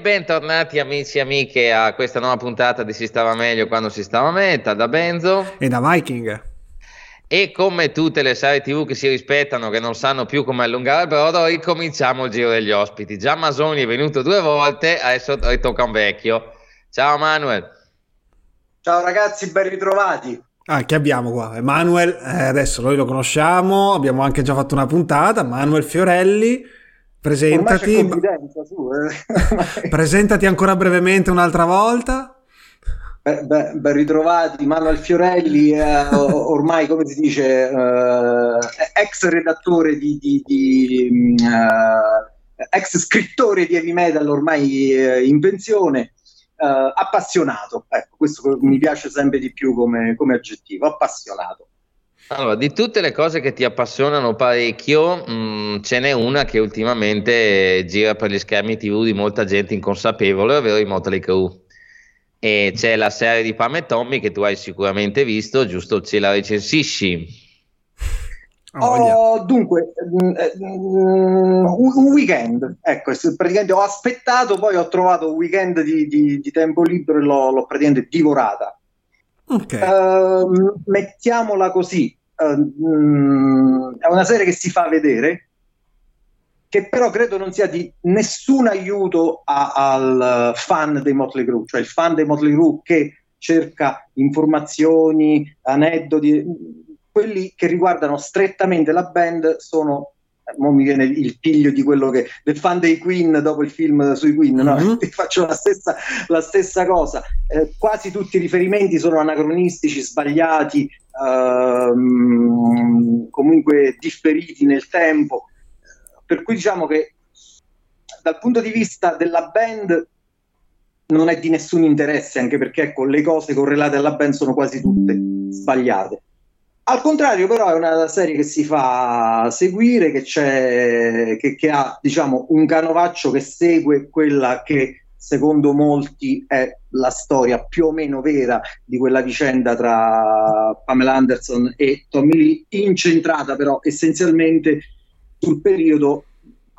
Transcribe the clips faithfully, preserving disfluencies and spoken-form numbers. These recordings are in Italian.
bentornati amici e amiche a questa nuova puntata di Si Stava Meglio Quando Si Stava Metal, da Benzo e da Viking. E come tutte le serie tv che si rispettano, che non sanno più come allungare il brodo, ricominciamo il giro degli ospiti. Gian Masoni è venuto due volte, adesso ritocca un vecchio. Ciao Manuel. Ciao ragazzi, ben ritrovati. Ah, che abbiamo qua? Emanuel, eh, adesso noi lo conosciamo, abbiamo anche già fatto una puntata. Manuel Fiorelli, presentati. Presentati ancora brevemente un'altra volta. Beh, beh, ben ritrovati, Manuel Fiorelli, eh, ormai come si dice, eh, ex redattore di, di, di eh, ex scrittore di heavy metal, ormai eh, in pensione. Uh, appassionato, ecco, questo mi piace sempre di più come, come aggettivo, appassionato. Allora, di tutte le cose che ti appassionano parecchio, mh, ce n'è una che ultimamente gira per gli schermi tv di molta gente inconsapevole, ovvero i Motley Crue. E c'è la serie di Pam e Tommy che tu hai sicuramente visto, giusto? Ce la recensisci? Oh, oh, dunque um, um, un weekend, ecco, praticamente ho aspettato, poi ho trovato un weekend di, di, di tempo libero e l'ho, l'ho praticamente divorata. Okay. Uh, mettiamola così, uh, è una serie che si fa vedere, che però credo non sia di nessun aiuto a, al fan dei Motley Crue, cioè il fan dei Motley Crue che cerca informazioni, aneddoti. Quelli che riguardano strettamente la band sono, mo mi viene il piglio di quello che del fan dei Queen dopo il film sui Queen, no? Mm-hmm. Faccio la stessa, la stessa cosa, eh, quasi tutti i riferimenti sono anacronistici, sbagliati, ehm, comunque differiti nel tempo, per cui diciamo che dal punto di vista della band non è di nessun interesse, anche perché ecco, le cose correlate alla band sono quasi tutte sbagliate. Al contrario, però, è una serie che si fa seguire, che, c'è, che, che ha, diciamo, un canovaccio che segue quella che, secondo molti, è la storia più o meno vera di quella vicenda tra Pamela Anderson e Tommy Lee, incentrata però essenzialmente sul periodo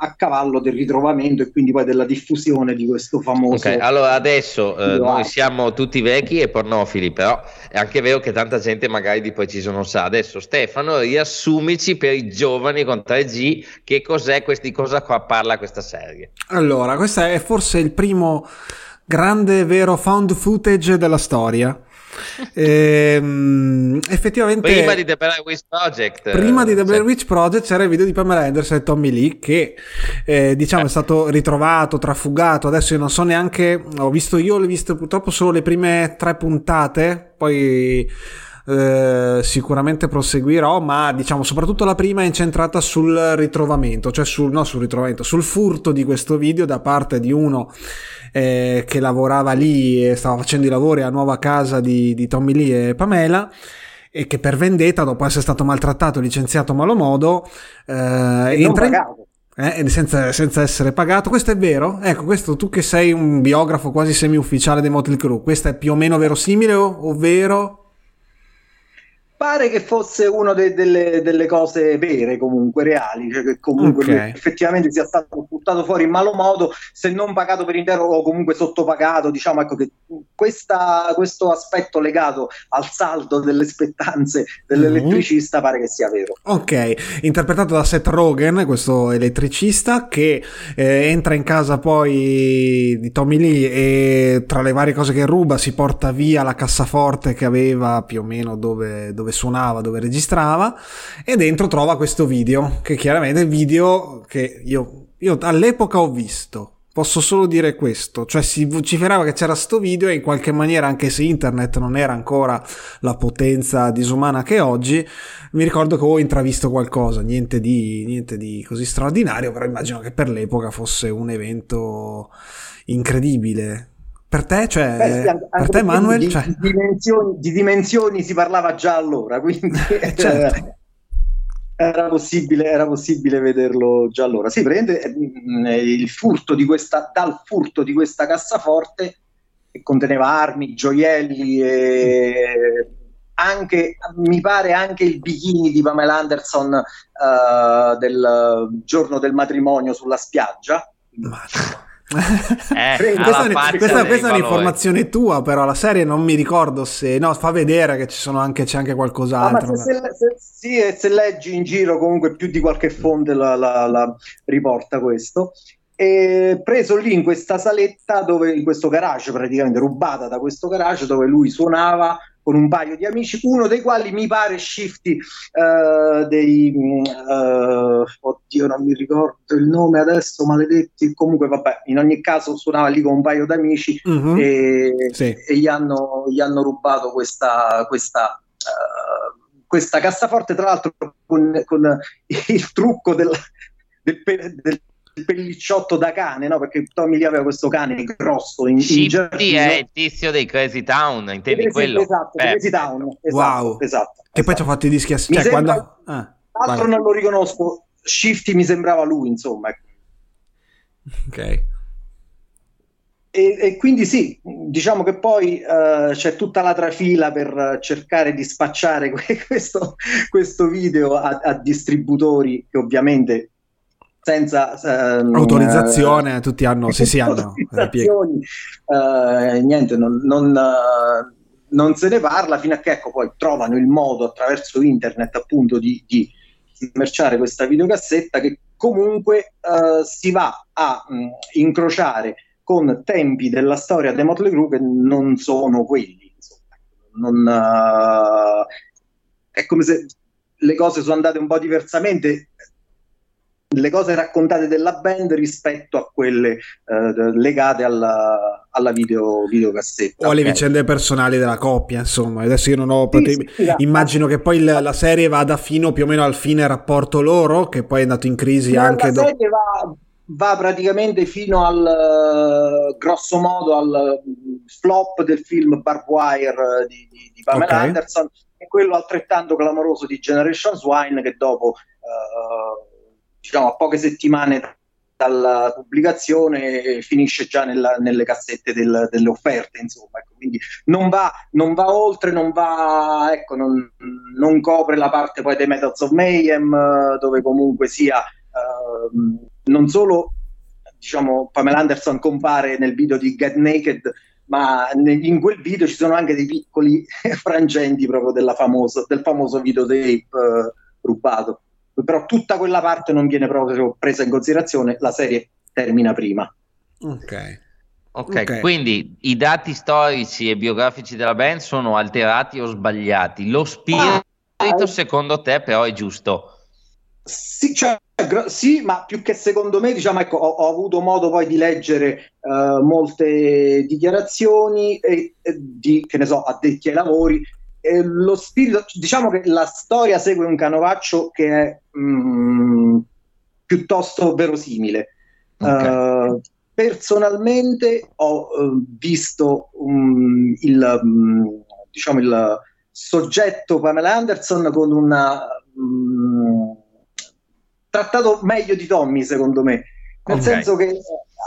a cavallo del ritrovamento e quindi poi della diffusione di questo famoso. Ok, allora adesso eh, noi siamo tutti vecchi e pornofili, però è anche vero che tanta gente magari di preciso non sa. Adesso Stefano, riassumici per i giovani con tre G che cos'è, questi, cosa qua parla questa serie. Allora, questo è forse il primo grande vero found footage della storia. Ehm, effettivamente prima di The Blair Witch Project prima di The Blair Witch Project c'era il video di Pamela Anderson e Tommy Lee che eh, diciamo è stato ritrovato, trafugato. Adesso io non so neanche, ho visto io l'ho visto purtroppo solo le prime tre puntate, poi eh, sicuramente proseguirò, ma diciamo soprattutto la prima è incentrata sul ritrovamento, cioè sul no sul ritrovamento, sul furto di questo video da parte di uno Eh, che lavorava lì e stava facendo i lavori a nuova casa di, di Tommy Lee e Pamela, e che per vendetta, dopo essere stato maltrattato, licenziato a malo modo, eh, entra in... eh, senza, senza essere pagato. Questo è vero? Ecco, questo tu che sei un biografo quasi semi-ufficiale dei Motley Crue, questo è più o meno verosimile, o, ovvero? Pare che fosse una de- delle, delle cose vere, comunque reali, cioè che comunque okay. effettivamente sia stato buttato fuori in malo modo, se non pagato per intero o comunque sottopagato. Diciamo ecco che questa, questo aspetto legato al saldo delle spettanze dell'elettricista mm. pare che sia vero. Ok, interpretato da Seth Rogen, questo elettricista che eh, entra in casa poi di Tommy Lee e tra le varie cose che ruba si porta via la cassaforte che aveva più o meno dove, dove suonava, dove registrava, e dentro trova questo video, che chiaramente è il video che io, io all'epoca ho visto, posso solo dire questo, cioè si vociferava che c'era sto video e in qualche maniera, anche se internet non era ancora la potenza disumana che è oggi, mi ricordo che ho intravisto qualcosa, niente di, niente di così straordinario, però immagino che per l'epoca fosse un evento incredibile. Per te, cioè, beh, sì, per te Manuel? Di, cioè... di, dimensioni, di dimensioni si parlava già allora, quindi eh, certo. eh, era, possibile, era possibile vederlo già allora. Sì, praticamente eh, il furto di questa, dal furto di questa cassaforte che conteneva armi, gioielli, e anche, mi pare anche il bikini di Pamela Anderson eh, del giorno del matrimonio sulla spiaggia. Ma... Eh, questa, è, questa, questa è un'informazione tua, però la serie non mi ricordo se no, fa vedere che ci sono anche, c'è anche qualcos'altro. Ah, ma se, se, se, sì, se leggi in giro comunque più di qualche fonte la, la, la riporta questo. E preso lì in questa saletta, dove in questo garage, praticamente rubata da questo garage dove lui suonava con un paio di amici, uno dei quali mi pare Shifty, uh, dei uh, oddio non mi ricordo il nome adesso, maledetti, comunque vabbè, in ogni caso suonava lì con un paio di amici, uh-huh. e, sì. e gli, hanno, gli hanno rubato questa questa uh, questa cassaforte, tra l'altro con, con il trucco del, del, del il pellicciotto da cane, no? Perché Tommy Lee aveva questo cane grosso in, in giardino. È il tizio dei Crazy Town, intendi Crazy, quello? Esatto, Beh. Crazy Town, esatto, wow. esatto. Che esatto. Poi ci ha fatto i dischi assieme. Cioè, quando... ah, altro non lo riconosco, Shifty mi sembrava lui, insomma. Ok. E, e quindi sì, diciamo che poi uh, c'è tutta la trafila per cercare di spacciare que- questo, questo video a, a distributori che ovviamente... senza ehm, autorizzazione, eh, tutti hanno sì sì hanno eh, niente non, non, eh, non se ne parla fino a che ecco poi trovano il modo attraverso internet appunto di, di commerciare questa videocassetta che comunque eh, si va a mh, incrociare con tempi della storia dei Motley Crue che non sono quelli, insomma. Non, eh, è come se le cose sono andate un po' diversamente, le cose raccontate della band rispetto a quelle eh, legate alla, alla video, videocassetta o alle okay. vicende personali della coppia, insomma. Adesso io non ho sì, sì, immagino sì. che poi la, la serie vada fino più o meno al fine rapporto loro, che poi è andato in crisi sì, anche dopo. La serie do... va, va praticamente fino al grosso modo al flop del film Barb Wire di, di, di Pamela okay. Anderson, e quello altrettanto clamoroso di Generation Swine, che dopo eh, diciamo a poche settimane dalla pubblicazione finisce già nella, nelle cassette del, delle offerte, insomma, ecco, quindi non va, non va oltre, non va, ecco, non, non copre la parte poi dei Methods of Mayhem, dove comunque sia eh, non solo diciamo Pamela Anderson compare nel video di Get Naked, ma in quel video ci sono anche dei piccoli frangenti proprio della famosa, del famoso videotape eh, rubato. Però tutta quella parte non viene proprio presa in considerazione, la serie termina prima. Ok, okay, okay. Quindi i dati storici e biografici della band sono alterati o sbagliati, lo spirito ah, secondo te però è giusto? Sì, cioè, sì, ma più che secondo me, diciamo, ecco, ho, ho avuto modo poi di leggere uh, molte dichiarazioni e, e di, che ne so, addetti ai lavori. Eh, lo spirito, diciamo che la storia segue un canovaccio che è mm, piuttosto verosimile. Okay. Uh, personalmente ho uh, visto um, il um, diciamo il soggetto Pamela Anderson con una um, trattato meglio di Tommy, secondo me, nel okay. senso che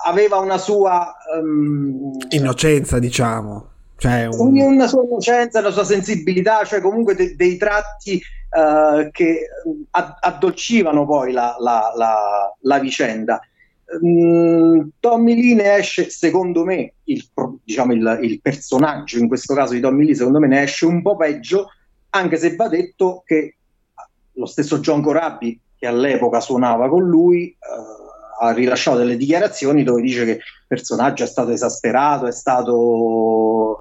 aveva una sua um, innocenza, diciamo. Cioè un... una sua innocenza, la sua sensibilità, cioè comunque de- dei tratti uh, che ad- addolcivano poi la, la, la, la vicenda. um, Tommy Lee ne esce, secondo me il, diciamo il, il personaggio in questo caso di Tommy Lee, secondo me ne esce un po' peggio, anche se va detto che lo stesso John Corabi, che all'epoca suonava con lui, uh, ha rilasciato delle dichiarazioni dove dice che il personaggio è stato esasperato, è stato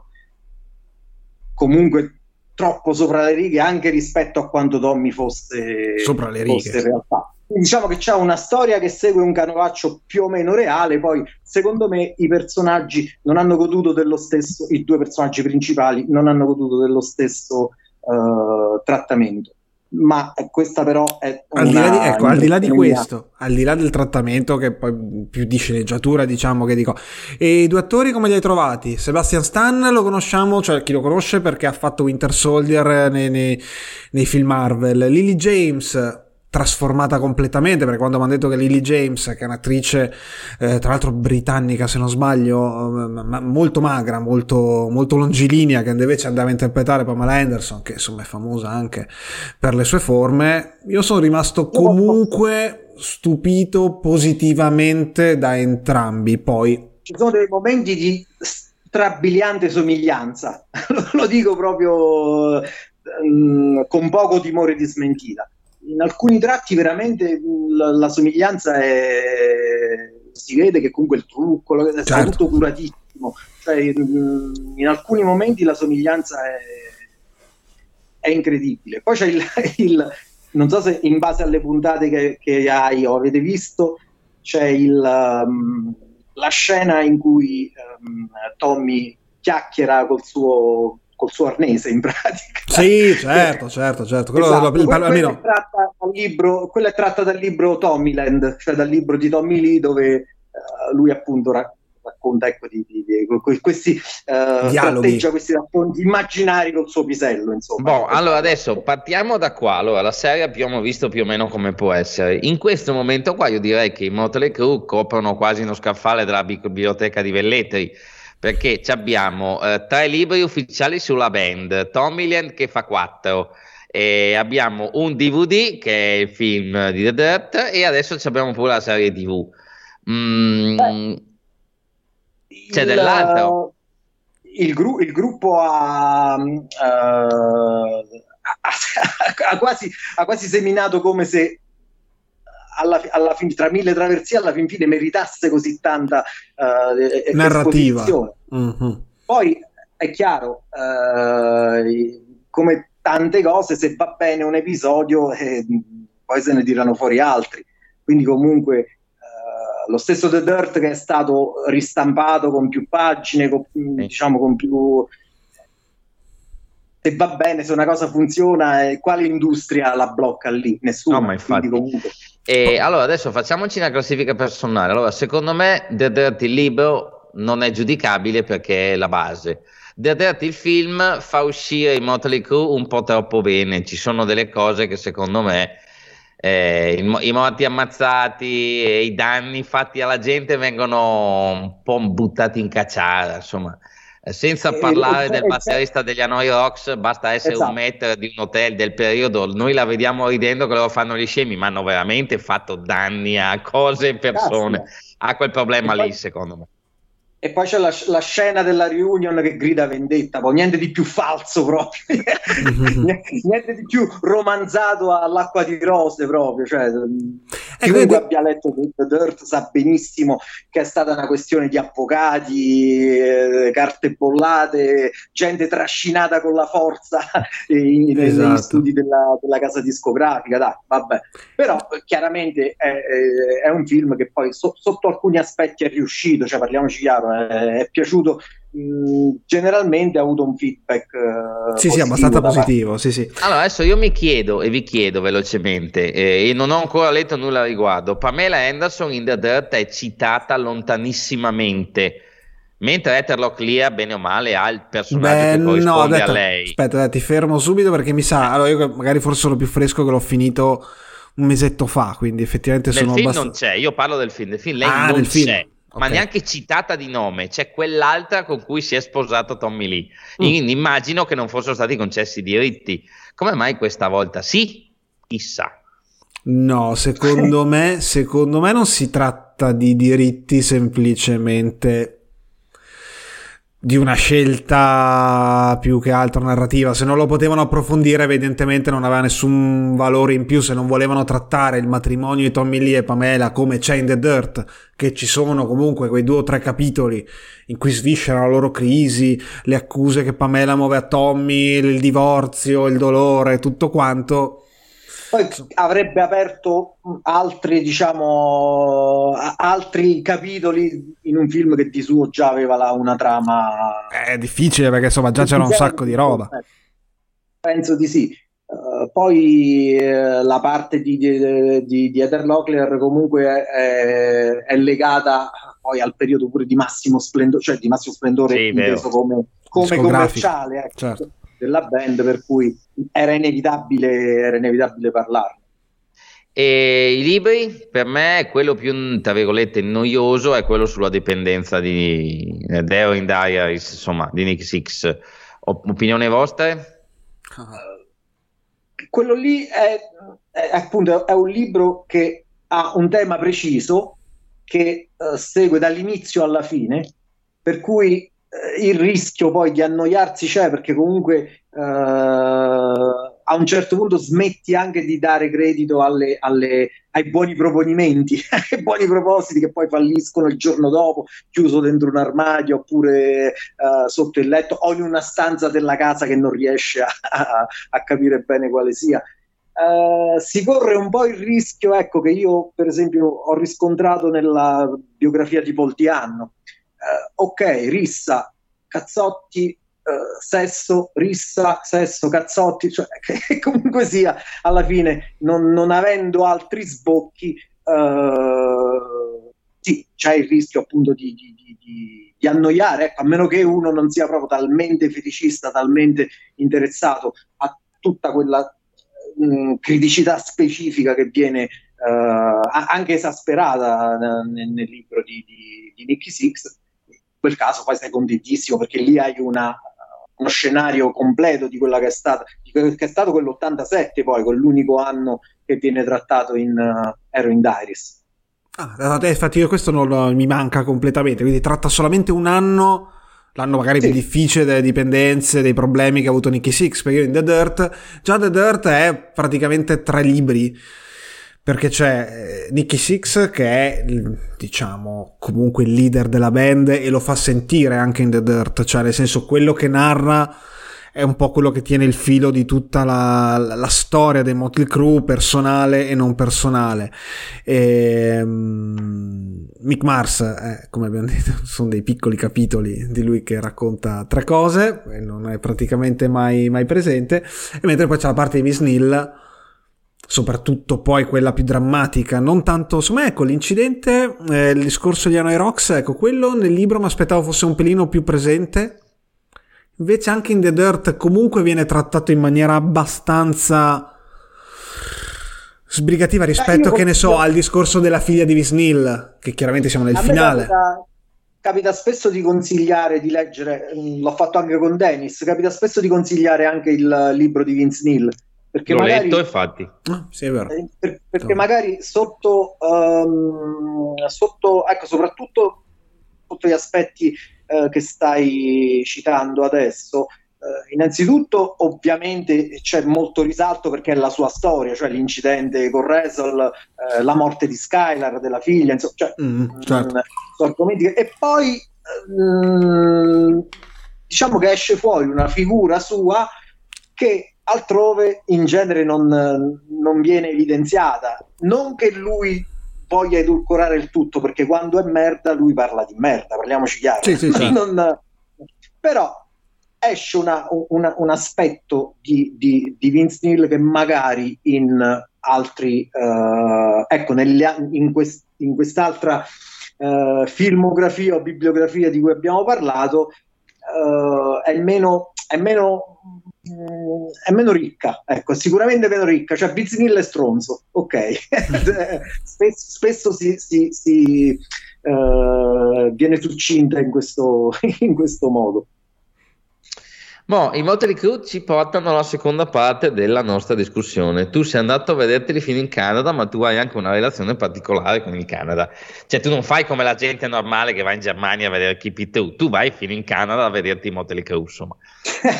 comunque troppo sopra le righe anche rispetto a quanto Tommy fosse sopra le righe, fosse in realtà. Diciamo che c'è una storia che segue un canovaccio più o meno reale, poi secondo me i personaggi non hanno goduto dello stesso, i due personaggi principali non hanno goduto dello stesso uh, trattamento, ma questa però è al di là di, ecco, al di là di questo, al di là del trattamento che poi più di sceneggiatura, diciamo, che dico. E i due attori come li hai trovati? Sebastian Stan lo conosciamo, cioè chi lo conosce perché ha fatto Winter Soldier nei, nei, nei film Marvel. Lily James trasformata completamente, perché quando mi hanno detto che Lily James, che è un'attrice eh, tra l'altro britannica se non sbaglio, ma molto magra, molto, molto longilinea, che invece andava a interpretare Pamela Anderson, che insomma è famosa anche per le sue forme, io sono rimasto comunque stupito positivamente da entrambi. Poi ci sono dei momenti di strabiliante somiglianza, lo dico proprio um, con poco timore di smentita. In alcuni tratti veramente la, la somiglianza è, si vede che comunque il trucco, certo, è stato tutto curatissimo, cioè, in alcuni momenti la somiglianza è, è incredibile. Poi c'è il, il non so se in base alle puntate che, che hai o avete visto, c'è il, um, la scena in cui um, Tommy chiacchiera col suo col suo arnese, in pratica. Sì, certo, certo, certo. Quello, esatto. Quello, quello, quello è tratta dal libro, quello è tratta dal libro Tommy Land, cioè dal libro di Tommy Lee, dove uh, lui appunto racconta racconta ecco di, di, di questi uh, tratteggia questi racconti immaginari col suo pisello, insomma. Boh, allora adesso partiamo da qua. Allora la serie abbiamo visto più o meno come può essere. In questo momento qua io direi che i Motley Crue coprono quasi uno scaffale della biblioteca di Velletri, perché abbiamo eh, tre libri ufficiali sulla band, Tommyland che fa quattro, e abbiamo un D V D che è il film di The Dirt, e adesso abbiamo pure la serie tivù. Mm, eh. C'è il, dell'altro il, gru- il gruppo ha, uh, ha, quasi, ha quasi seminato, come se alla, alla fin, tra mille traversie alla fin fine meritasse così tanta uh, narrativa. Mm-hmm. Poi è chiaro, uh, come tante cose, se va bene un episodio eh, poi se ne tirano fuori altri, quindi comunque lo stesso The Dirt, che è stato ristampato con più pagine, con, diciamo con più, se va bene, se una cosa funziona, eh, quale industria la blocca lì? Nessuno. No, ma infatti. Comunque... E allora adesso facciamoci una classifica personale. Allora, secondo me The Dirt il libro non è giudicabile perché è la base. The Dirt il film fa uscire i Motley Crue un po' troppo bene, ci sono delle cose che secondo me... Eh, il, i morti ammazzati e i danni fatti alla gente vengono un po' buttati in cacciara, insomma, senza eh, parlare eh, del batterista eh, degli Hanoi Rocks. Basta essere esatto. un manager di un hotel del periodo, noi la vediamo ridendo che loro fanno gli scemi, ma hanno veramente fatto danni a cose e persone. Grazie. Ha quel problema e lì poi, secondo me, e poi c'è la, la scena della reunion che grida vendetta, poi niente di più falso proprio. Niente di più romanzato all'acqua di rose proprio, cioè e chiunque quindi... abbia letto The Dirt sa benissimo che è stata una questione di avvocati, eh, carte bollate, gente trascinata con la forza in, esatto. negli studi della, della casa discografica. Dai, vabbè, però chiaramente è, è un film che poi so, sotto alcuni aspetti è riuscito, cioè parliamoci chiaro, è, è piaciuto generalmente, ha avuto un feedback eh, sì sì abbastanza positivo. Sì, sì. Allora adesso io mi chiedo e vi chiedo velocemente, eh, e non ho ancora letto nulla al riguardo. Pamela Anderson in The Dirt è citata lontanissimamente, mentre Etherlock Lea bene o male ha il personaggio Beh, che corrisponde no, a lei. Aspetta dai, ti fermo subito perché mi sa, allora io magari forse sono più fresco che l'ho finito un mesetto fa, quindi effettivamente nel sono film abbast... non c'è, io parlo del film, del film lei ah, non c'è film. Ma okay. neanche citata di nome, c'è quell'altra con cui si è sposato Tommy Lee. Quindi mm. immagino che non fossero stati concessi i diritti. Come mai questa volta sì? Chissà. No, secondo me, secondo me non si tratta di diritti, semplicemente di una scelta più che altro narrativa. Se non lo potevano approfondire, evidentemente non aveva nessun valore in più. Se non volevano trattare il matrimonio di Tommy Lee e Pamela come c'è in The Dirt, che ci sono comunque quei due o tre capitoli in cui sviscerano la loro crisi, le accuse che Pamela muove a Tommy, il divorzio, il dolore, tutto quanto. Poi avrebbe aperto altri, diciamo, altri capitoli in un film che di suo già aveva la, una trama. È difficile perché insomma già c'era un sacco di roba. Penso di sì. Uh, poi uh, la parte di, di, di, di Heather Locklear comunque è, è legata poi al periodo pure di massimo splendore, cioè di massimo splendore sì, inteso come, come commerciale. Ecco. Certo. Della band, per cui era inevitabile, era inevitabile parlarne. E i libri, per me quello più tra virgolette noioso è quello sulla dipendenza di The Heroin Diaries, insomma, di Nikki Sixx. Opinione vostra? Quello lì è, è appunto è un libro che ha un tema preciso che eh, segue dall'inizio alla fine, per cui eh, il rischio poi di annoiarsi c'è, perché comunque eh, a un certo punto smetti anche di dare credito alle, alle, ai buoni proponimenti, ai buoni propositi che poi falliscono il giorno dopo, chiuso dentro un armadio oppure eh, sotto il letto o in una stanza della casa che non riesce a, a, a capire bene quale sia. Uh, si corre un po' il rischio, ecco, che io per esempio ho riscontrato nella biografia di Poltianno. Uh, ok, rissa, cazzotti, uh, sesso, rissa, sesso, cazzotti, cioè che comunque sia alla fine non, non avendo altri sbocchi, uh, sì, c'è il rischio appunto di, di, di, di, di annoiare, ecco, a meno che uno non sia proprio talmente feticista, talmente interessato a tutta quella criticità specifica che viene uh, anche esasperata nel, nel libro di, di, di Nikki Sixx. In quel caso poi sei contentissimo, perché lì hai una, uno scenario completo di quella che è stata, di quello che è stato quell'ottantasette, poi con l'unico anno che viene trattato in uh, Heroin Diaries. Ah, infatti io questo non lo, mi manca completamente, quindi tratta solamente un anno, l'anno magari sì, più difficile delle dipendenze, dei problemi che ha avuto Nikki Sixx, perché in The Dirt, già The Dirt è praticamente tre libri, perché c'è Nikki Sixx che è, diciamo, comunque il leader della band e lo fa sentire anche in The Dirt, cioè nel senso quello che narra è un po' quello che tiene il filo di tutta la, la, la storia dei Motley Crue, personale e non personale. E, um, Mick Mars, eh, come abbiamo detto, sono dei piccoli capitoli di lui che racconta tre cose, e non è praticamente mai, mai presente. E mentre poi c'è la parte di Vince Neil, soprattutto poi quella più drammatica, non tanto, insomma, ecco l'incidente, eh, il discorso di Hanoi Rocks, ecco quello nel libro mi aspettavo fosse un pelino più presente. Invece anche in The Dirt comunque viene trattato in maniera abbastanza sbrigativa rispetto, eh, che ne so, al discorso della figlia di Vince Neil, che chiaramente siamo nel finale. Capita, capita spesso di consigliare di leggere, l'ho fatto anche con Dennis, capita spesso di consigliare anche il libro di Vince Neil, perché l'ho magari letto, infatti. Ah, sì, è vero. Per, perché no, magari sotto, um, sotto, ecco, soprattutto sotto gli aspetti che stai citando adesso, eh, innanzitutto ovviamente c'è molto risalto perché è la sua storia, cioè l'incidente con Resol, eh, la morte di Skylar, della figlia, insomma, cioè, mm, certo. mh, sono argomenti che... e poi mh, diciamo che esce fuori una figura sua che altrove in genere non, non viene evidenziata, non che lui voglia edulcorare il tutto, perché quando è merda lui parla di merda, parliamoci chiaro, sì, sì, sì. Non, però esce una, una, un aspetto di, di, di Vince Neil che magari in altri uh, ecco nelle, in, quest, in quest'altra uh, filmografia o bibliografia di cui abbiamo parlato uh, è meno è meno è meno ricca, ecco, sicuramente meno ricca, cioè Vince Neil è stronzo, ok. spesso, spesso si, si, si uh, viene succinta in questo, in questo modo. Boh, i Motley Crue ci portano alla seconda parte della nostra discussione. Tu sei andato a vederteli fino in Canada, ma tu hai anche una relazione particolare con il Canada, cioè tu non fai come la gente normale che va in Germania a vedere Keep It True, tu vai fino in Canada a vederti i Motley Crue, insomma.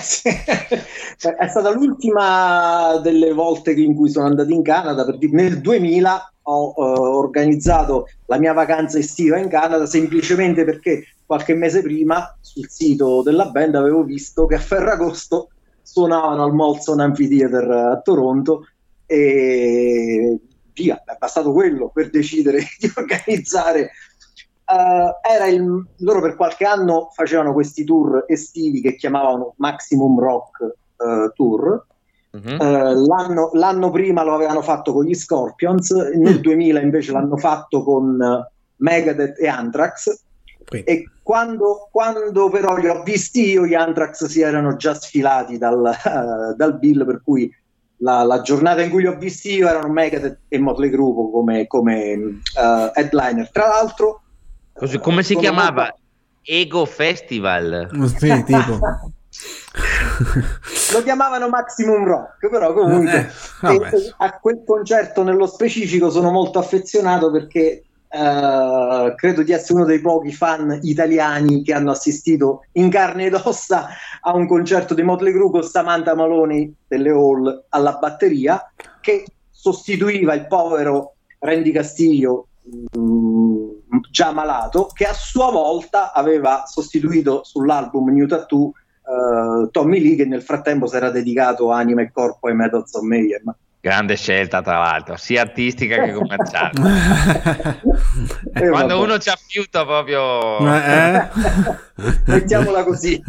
Sì. È stata l'ultima delle volte in cui sono andato in Canada, perché nel duemila ho eh, organizzato la mia vacanza estiva in Canada, semplicemente perché qualche mese prima sul sito della band avevo visto che a Ferragosto suonavano al Molson Amphitheater a Toronto, e via, è bastato quello per decidere di organizzare. Uh, era il, loro per qualche anno facevano questi tour estivi che chiamavano Maximum Rock uh, Tour. Uh-huh. Uh, l'anno, l'anno prima lo avevano fatto con gli Scorpions, nel duemila invece l'hanno fatto con uh, Megadeth e Anthrax. Quindi. E quando, quando però li ho visti io, gli Anthrax si erano già sfilati dal, uh, dal bill, per cui la, la giornata in cui li ho visti io erano Megadeth e Motley Crue come, come uh, headliner. Tra l'altro, così, come si chiamava? Molto... Ego Festival. Sì, tipo. lo chiamavano Maximum Rock, però comunque eh, a quel concerto nello specifico sono molto affezionato perché Uh, credo di essere uno dei pochi fan italiani che hanno assistito in carne ed ossa a un concerto di Motley Crue con Samantha Maloney delle Hall alla batteria, che sostituiva il povero Randy Castillo, mh, già malato, che a sua volta aveva sostituito sull'album New Tattoo uh, Tommy Lee, che nel frattempo si era dedicato a anima e corpo ai Methods of Mayhem. Grande scelta, tra l'altro, sia artistica che commerciale. eh, Quando vabbè. uno ci affiuta proprio... Eh? Mettiamola così.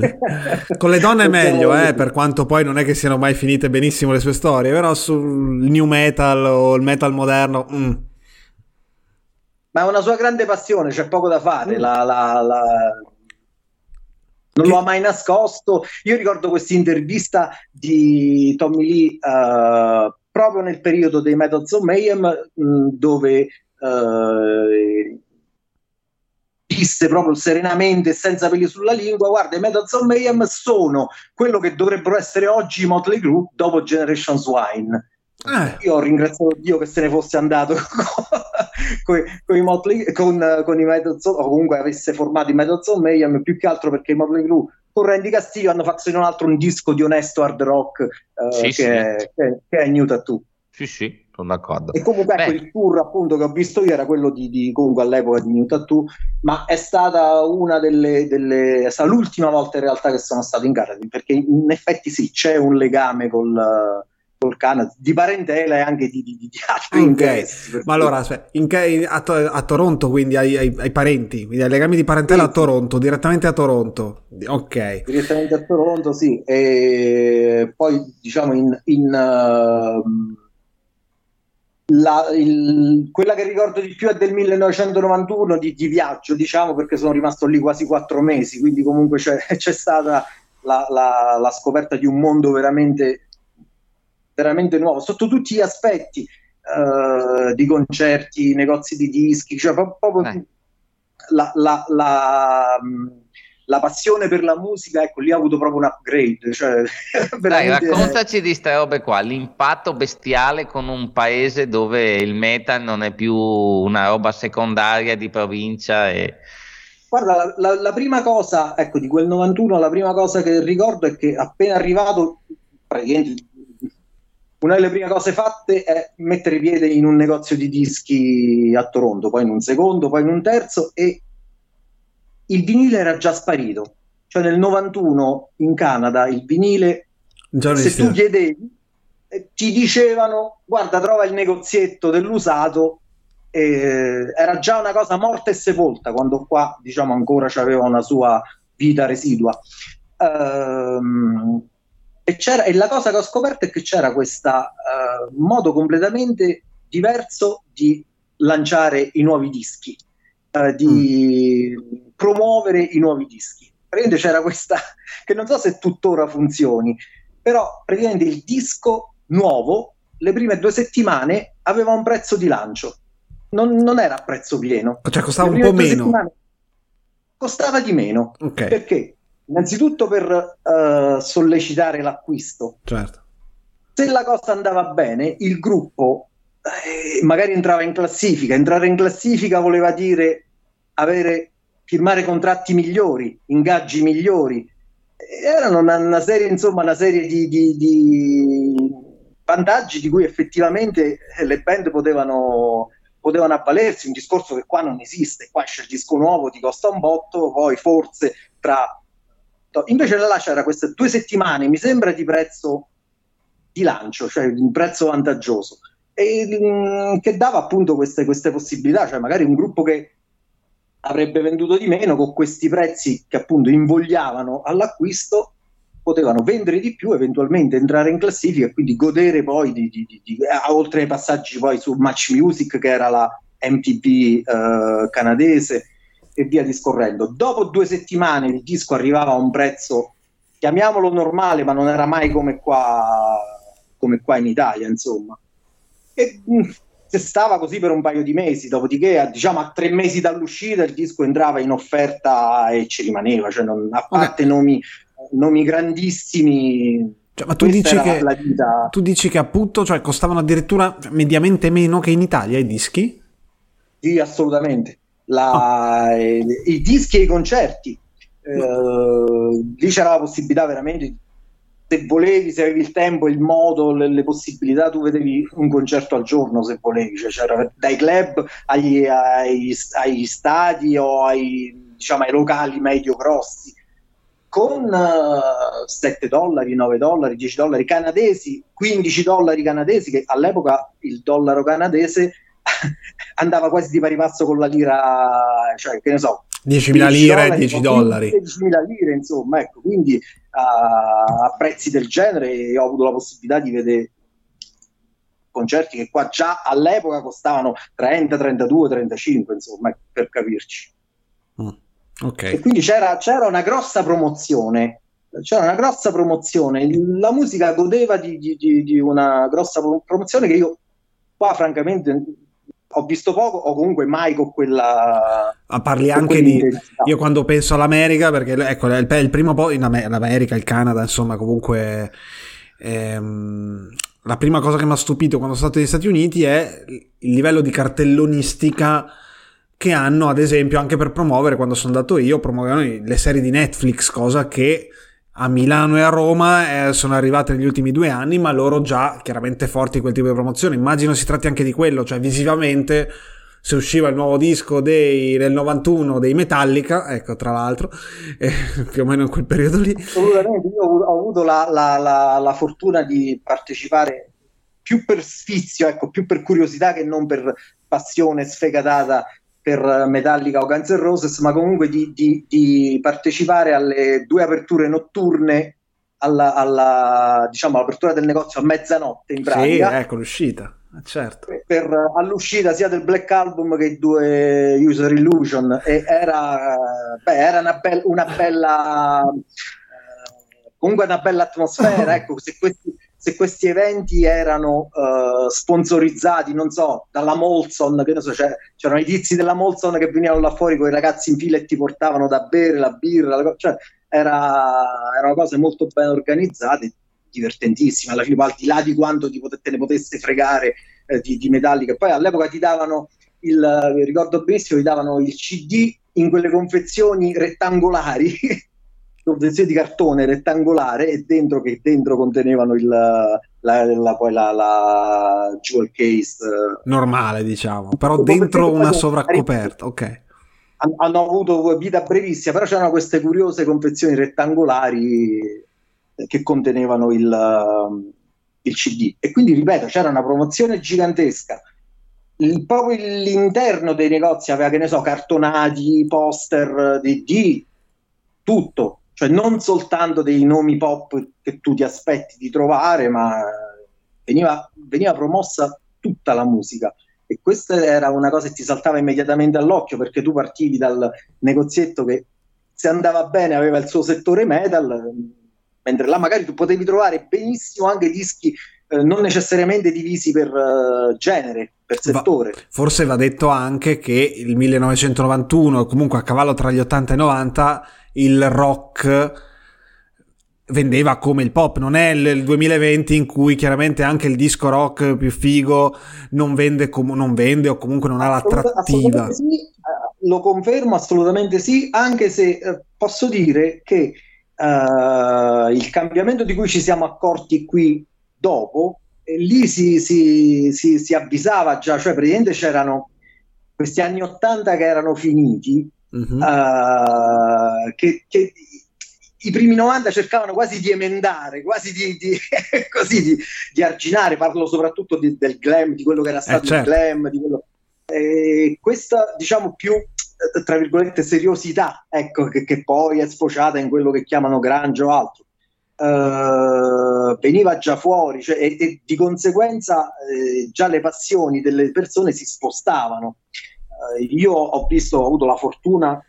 Con le donne è meglio, eh, per quanto poi non è che siano mai finite benissimo le sue storie, però sul new metal o il metal moderno... Mm. Ma è una sua grande passione, c'è poco da fare, mm. la... la, la... non lo ha mai nascosto. Io ricordo questa intervista di Tommy Lee uh, proprio nel periodo dei Methods of Mayhem, mh, dove uh, disse proprio serenamente, senza peli sulla lingua: guarda, i Methods of Mayhem sono quello che dovrebbero essere oggi Motley Crue dopo Generation Swine. Ah. Io ho ringraziato Dio che se ne fosse andato con, con, i Motley, con, con i Methods, o comunque avesse formato i Methods of Mayhem, più che altro perché i Motley Crue con Randy Castillo hanno fatto, se non altro, un disco di onesto hard rock eh, sì, che, sì. È, che, che è New Tattoo. Sì, sì, sono d'accordo. E comunque ecco, il tour appunto che ho visto io era quello di, di comunque all'epoca di New Tattoo, ma è stata una delle, delle è stata l'ultima volta in realtà che sono stato in Canada, perché in effetti sì, c'è un legame col col Canada, di parentela e anche di, di, di altri okay. interessi. Ma cui. allora, aspetta, in che, a, a Toronto, quindi ai, ai, ai parenti, quindi ai legami di parentela sì. a Toronto, direttamente a Toronto, ok. Direttamente a Toronto, sì. E poi, diciamo, in, in uh, la, il, quella che ricordo di più è del millenovecentonovantuno di, di viaggio, diciamo, perché sono rimasto lì quasi quattro mesi, quindi comunque c'è, c'è stata la, la, la scoperta di un mondo veramente... veramente nuovo sotto tutti gli aspetti, uh, di concerti, negozi di dischi, cioè proprio eh. la, la, la, la passione per la musica, ecco, lì ha avuto proprio un upgrade, cioè, dai, raccontaci di ste robe qua, l'impatto bestiale con un paese dove il metal non è più una roba secondaria di provincia e... Guarda, la, la, la prima cosa, ecco, di quel novantuno, la prima cosa che ricordo è che appena arrivato praticamente una delle prime cose fatte è mettere piede in un negozio di dischi a Toronto, poi in un secondo, poi in un terzo, e il vinile era già sparito. Cioè nel novantuno in Canada il vinile, già se tu chiedevi, ti dicevano guarda, trova il negozietto dell'usato, eh, era già una cosa morta e sepolta, quando qua diciamo ancora c'aveva una sua vita residua. Ehm... E, c'era, e la cosa che ho scoperto è che c'era questo uh, modo completamente diverso di lanciare i nuovi dischi, uh, di mm. promuovere i nuovi dischi. Praticamente c'era questa, che non so se tuttora funzioni, però praticamente il disco nuovo, le prime due settimane, aveva un prezzo di lancio. Non, non era a prezzo pieno. Cioè costava un po' meno. Costava di meno. Okay. Perché? Innanzitutto per uh, sollecitare l'acquisto. Certo. Se la cosa andava bene, il gruppo eh, magari entrava in classifica. Entrare in classifica voleva dire avere, firmare contratti migliori, ingaggi migliori. Erano una, una serie, insomma, una serie di, di, di vantaggi di cui effettivamente le band potevano... potevano avvalersi. Un discorso che qua non esiste. Qua esce il disco nuovo, ti costa un botto, poi forse tra... Invece là c'era queste due settimane, mi sembra, di prezzo di lancio, cioè un prezzo vantaggioso, e che dava appunto queste, queste possibilità, cioè magari un gruppo che avrebbe venduto di meno con questi prezzi che appunto invogliavano all'acquisto potevano vendere di più, eventualmente entrare in classifica e quindi godere poi di, di, di, di, oltre ai passaggi poi su Match Music, che era la M T V eh, canadese, e via discorrendo. Dopo due settimane il disco arrivava a un prezzo, chiamiamolo normale, ma non era mai come qua, come qua in Italia, insomma. E se stava così per un paio di mesi, dopodiché, diciamo, a tre mesi dall'uscita il disco entrava in offerta e ci rimaneva, cioè non, a parte okay. nomi, nomi grandissimi Cioè, ma tu dici, che, tu dici che appunto, cioè, costavano addirittura mediamente meno che in Italia i dischi? Sì, assolutamente. La, oh. eh, I dischi e i concerti. Eh, no. Lì c'era la possibilità veramente, se volevi, se avevi il tempo, il modo, le, le possibilità, tu vedevi un concerto al giorno se volevi. Cioè, c'era dai club agli, ai, agli stadi o ai, diciamo, ai locali medio grossi. Con uh, sette dollari, nove dollari, dieci dollari canadesi, quindici dollari canadesi, che all'epoca il dollaro canadese andava quasi di pari passo con la lira, cioè che ne so, diecimila lire, dieci dollari. diecimila lire, insomma, ecco, quindi uh, a prezzi del genere ho avuto la possibilità di vedere concerti che qua già all'epoca costavano trenta, trentadue, trentacinque, insomma, per capirci. Mm. Okay. E quindi c'era, c'era una grossa promozione, c'era una grossa promozione, la musica godeva di, di, di una grossa promozione che io qua francamente ho visto poco, o comunque mai con quella... Ma parli anche di... Io quando penso all'America, perché ecco, il, il primo po' in Amer- l'America, il Canada, insomma, comunque... Ehm... La prima cosa che mi ha stupito quando sono stato negli Stati Uniti è il livello di cartellonistica che hanno, ad esempio, anche per promuovere, quando sono andato io, promuovevano le serie di Netflix, cosa che a Milano e a Roma eh, sono arrivate negli ultimi due anni, ma loro già chiaramente forti quel tipo di promozione. Immagino si tratti anche di quello, cioè visivamente se usciva il nuovo disco dei, del novantuno dei Metallica, ecco, tra l'altro, eh, più o meno in quel periodo lì. Assolutamente, io ho avuto la, la, la, la fortuna di partecipare più per sfizio, ecco, più per curiosità che non per passione sfegatata per Metallica o Guns N' Roses, ma comunque di, di, di partecipare alle due aperture notturne, alla, alla, diciamo, all'apertura del negozio a mezzanotte in pratica. Sì, ecco, l'uscita, certo. Per, all'uscita sia del Black Album che i due User Illusion, e era, beh, era una, be- una bella, eh, comunque una bella atmosfera, ecco, se questi... Se questi eventi erano uh, sponsorizzati, non so, dalla Molson, che non so, cioè, c'erano i tizi della Molson che venivano là fuori con i ragazzi in fila e ti portavano da bere, la birra, la, cioè era, erano cose molto ben organizzate, divertentissime, alla fine, al di là di quanto ti pot- te ne potesse fregare eh, di, di Metallica. Poi all'epoca ti davano, il ricordo benissimo, ti davano il C D in quelle confezioni rettangolari, confezione di cartone rettangolare, e dentro, che dentro contenevano il, la, la, poi la, la jewel case normale, diciamo, però dentro una sovracoperta. Ok, hanno avuto vita brevissima, però c'erano queste curiose confezioni rettangolari che contenevano il, il C D, e quindi ripeto, c'era una promozione gigantesca. Il, proprio l'interno dei negozi aveva, che ne so, cartonati, poster di, di tutto, cioè non soltanto dei nomi pop che tu ti aspetti di trovare, ma veniva, veniva promossa tutta la musica, e questa era una cosa che ti saltava immediatamente all'occhio, perché tu partivi dal negozietto che, se andava bene, aveva il suo settore metal, mentre là magari tu potevi trovare benissimo anche dischi eh, non necessariamente divisi per eh, genere, per settore. Va, forse va detto anche che il millenovecentonovantuno, comunque a cavallo tra gli ottanta e novanta, il rock vendeva come il pop. Non è il duemilaventi in cui chiaramente anche il disco rock più figo non vende, com- non vende o comunque non ha l'attrattiva. Sì, lo confermo, assolutamente sì, anche se eh, posso dire che eh, il cambiamento di cui ci siamo accorti qui dopo, eh, lì si, si, si, si avvisava già, cioè praticamente c'erano questi anni ottanta che erano finiti. Uh-huh. Uh, che, che i primi novanta cercavano quasi di emendare, quasi di, di, così, di, di arginare. Parlo soprattutto di, del glam, di quello che era stato eh, certo. il glam, di quello, eh, questa, diciamo, più tra virgolette seriosità, ecco, che, che poi è sfociata in quello che chiamano grunge o altro, uh, veniva già fuori, cioè, e, e di conseguenza eh, già le passioni delle persone si spostavano. Io ho visto, ho avuto la fortuna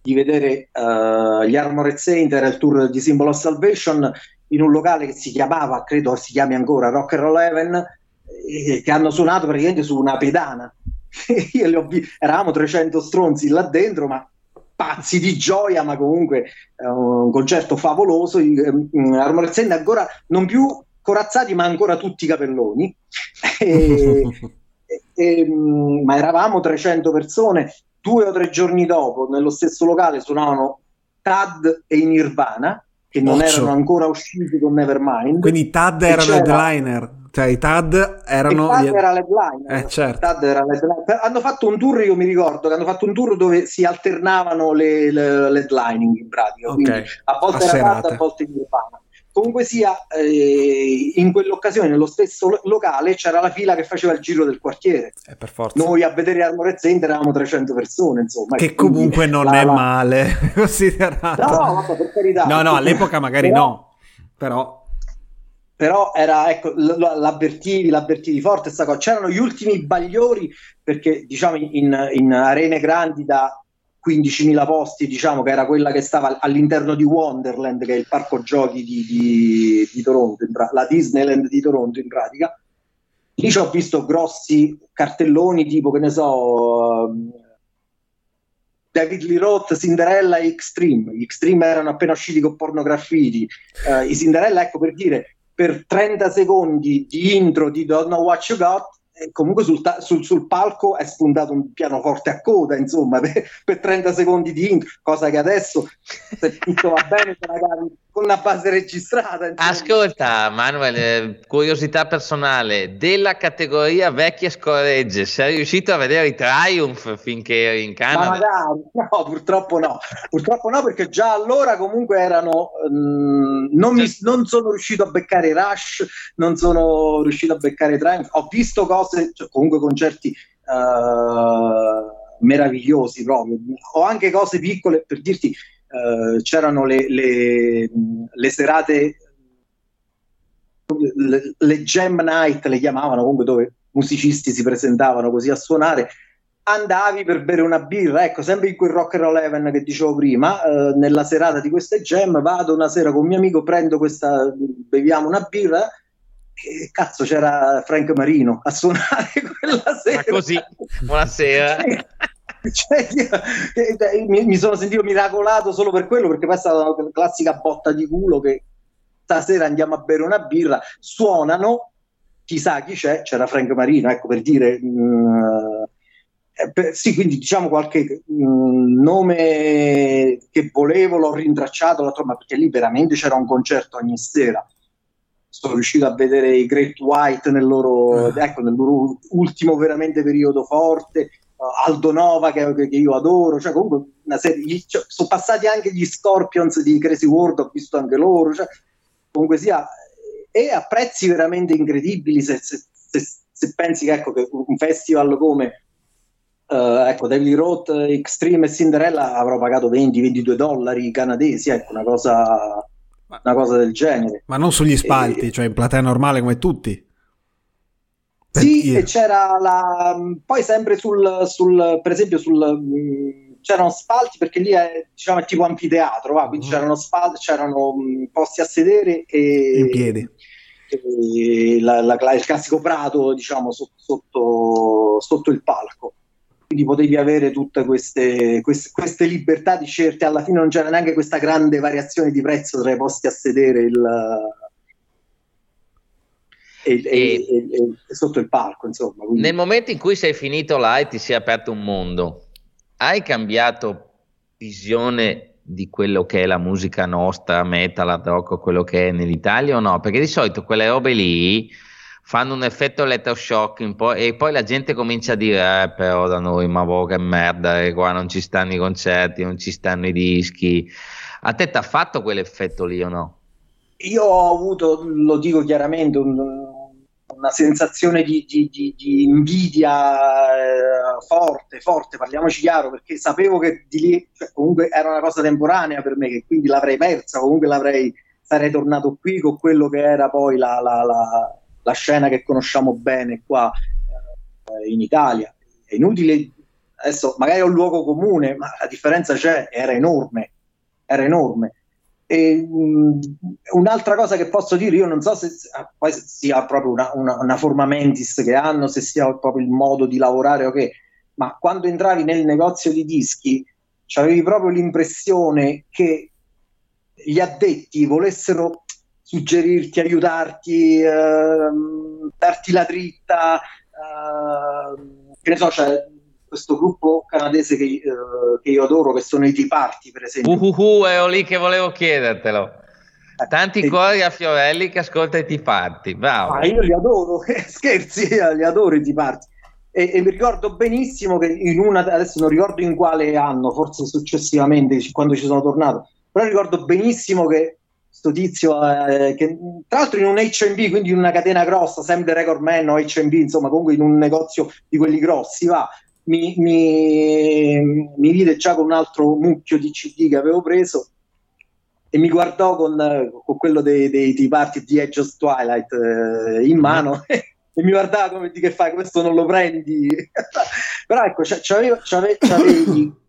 di vedere uh, gli Armored Saint, era il tour di Symbol of Salvation, in un locale che si chiamava, credo si chiami ancora, Rock and Roll Heaven, eh, che hanno suonato praticamente su una pedana. Io li ho vi- eravamo trecento stronzi là dentro, ma pazzi di gioia, ma comunque eh, un concerto favoloso. Armored Saint ancora non più corazzati, ma ancora tutti capelloni. E, e, ma eravamo trecento persone. Due o tre giorni dopo, nello stesso locale, suonavano Tad e Nirvana, che non Occio. erano ancora usciti con Nevermind. Quindi Tad era l'headliner. Cioè i Tad erano... Tad gli... era l'headliner. Eh, certo. Tad era l'headliner. Hanno fatto un tour, io mi ricordo, che hanno fatto un tour dove si alternavano le, le, l'headlining, in pratica. Okay. A volte a era Tad, a volte Nirvana. Comunque sia, eh, in quell'occasione, nello stesso locale, c'era la fila che faceva il giro del quartiere. Eh, per forza. Noi a vedere Armored Saint eravamo trecento persone, insomma. Che comunque non la, è la... male, considerato. No, no, vabbè, per carità. No, no, all'epoca magari però, no, però... Però era, ecco, l'avvertivi, l'avvertivi forte, sta cosa. C'erano gli ultimi bagliori, perché, diciamo, in, in arene grandi da... quindicimila posti, diciamo, che era quella che stava all'interno di Wonderland, che è il parco giochi di, di, di Toronto, la Disneyland di Toronto in pratica. Lì ci ho visto grossi cartelloni tipo, che ne so, David Lee Roth, Cinderella e Xtreme. Gli Xtreme erano appena usciti con Pornografiti, eh, i Cinderella, ecco, per dire, per trenta secondi di intro di Don't Know What You Got, comunque sul, ta- sul, sul palco è spuntato un pianoforte a coda, insomma, per, per trenta secondi di intro, cosa che adesso, se tutto va bene, con una base registrata, insomma. Ascolta Manuel, eh, curiosità personale della categoria vecchie scoregge, sei riuscito a vedere i Triumph finché eri in Canada? Ma magari, no, purtroppo no purtroppo no, perché già allora comunque erano mh, non, mi, non sono riuscito a beccare Rush, non sono riuscito a beccare Triumph. Ho visto cose, cioè, comunque concerti uh, meravigliosi proprio, o anche cose piccole, per dirti, uh, c'erano le, le, le serate, le, le jam night le chiamavano, comunque, dove musicisti si presentavano così a suonare, andavi per bere una birra, ecco, sempre in quel Rock and Roll Heaven che dicevo prima, uh, nella serata di queste jam vado una sera con un mio amico, prendo questa, beviamo una birra. Che cazzo, c'era Frank Marino a suonare quella sera. Ma così, buonasera. Cioè, cioè, mi, mi sono sentito miracolato solo per quello, perché poi è stata una classica botta di culo, che stasera andiamo a bere una birra, suonano, chissà chi c'è, c'era Frank Marino, ecco, per dire. Mh, per, sì, quindi diciamo qualche mh, nome che volevo l'ho rintracciato, l'ho trovato, perché lì veramente c'era un concerto ogni sera. Sono riuscito a vedere i Great White nel loro, ecco, nel loro ultimo veramente periodo forte, uh, Aldo Nova che, che io adoro, cioè comunque una serie, cioè, sono passati anche gli Scorpions di Crazy World, ho visto anche loro, cioè, comunque sia, e a prezzi veramente incredibili, se, se, se, se pensi che, ecco, che un festival come uh, ecco, David Roth, Xtreme e Cinderella avrò pagato venti ventidue dollari canadesi, ecco, una cosa... una cosa del genere, ma non sugli spalti, e... cioè in platea normale come tutti. Sì, e c'era la... poi sempre sul, sul, per esempio sul, c'erano spalti, perché lì è, diciamo, è tipo anfiteatro, va? Quindi mm. c'erano spalti, c'erano posti a sedere e in piedi, e la, la, la, il classico prato, diciamo, sotto, sotto, sotto il palco. Quindi potevi avere tutte queste, queste, queste libertà di scelte. Alla fine non c'era neanche questa grande variazione di prezzo tra i posti a sedere il, il, e, il, il, il, sotto il palco, insomma. Quindi, nel momento in cui sei finito là e ti si è aperto un mondo, hai cambiato visione di quello che è la musica nostra, metal, hard rock, quello che è nell'Italia o no? Perché di solito quelle robe lì fanno un effetto elettroshock un po', e poi la gente comincia a dire, eh, però da noi, ma boh, che merda, eh, qua non ci stanno i concerti, non ci stanno i dischi. A te ti ha fatto quell'effetto lì o no? Io ho avuto, lo dico chiaramente, un, una sensazione di, di, di, di invidia eh, forte, forte, parliamoci chiaro, perché sapevo che di lì, cioè, comunque era una cosa temporanea per me, che quindi l'avrei persa, comunque l'avrei, sarei tornato qui con quello che era poi la... la, la la scena che conosciamo bene qua eh, in Italia. È inutile, adesso magari è un luogo comune, ma la differenza c'è, era enorme, era enorme. E, mh, un'altra cosa che posso dire, io non so se, se poi sia proprio una, una, una forma mentis che hanno, se sia proprio il modo di lavorare o okay, che, ma quando entravi nel negozio di dischi c'avevi proprio l'impressione che gli addetti volessero suggerirti, aiutarti, ehm, darti la dritta, ehm, che ne so, cioè, questo gruppo canadese che, eh, che io adoro, che sono i Tea Party, per esempio. Uhuhu, ero lì che volevo chiedertelo. Tanti cuori a Fiorelli che ascolta i Tea Party, bravo. Ah, io li adoro, scherzi, li adoro i Tea Party. E, e mi ricordo benissimo che in una, adesso non ricordo in quale anno, forse successivamente, quando ci sono tornato, però ricordo benissimo che sto tizio, eh, che tra l'altro in un acca e bi, quindi in una catena grossa, sempre Record Man o acca e bi, insomma comunque in un negozio di quelli grossi, va, mi, mi, mi vide già con un altro mucchio di C D che avevo preso e mi guardò con, con quello dei, dei, dei party di Edge of Twilight eh, in mano e mi guardava come di che fai, questo non lo prendi. Però ecco, c'avevi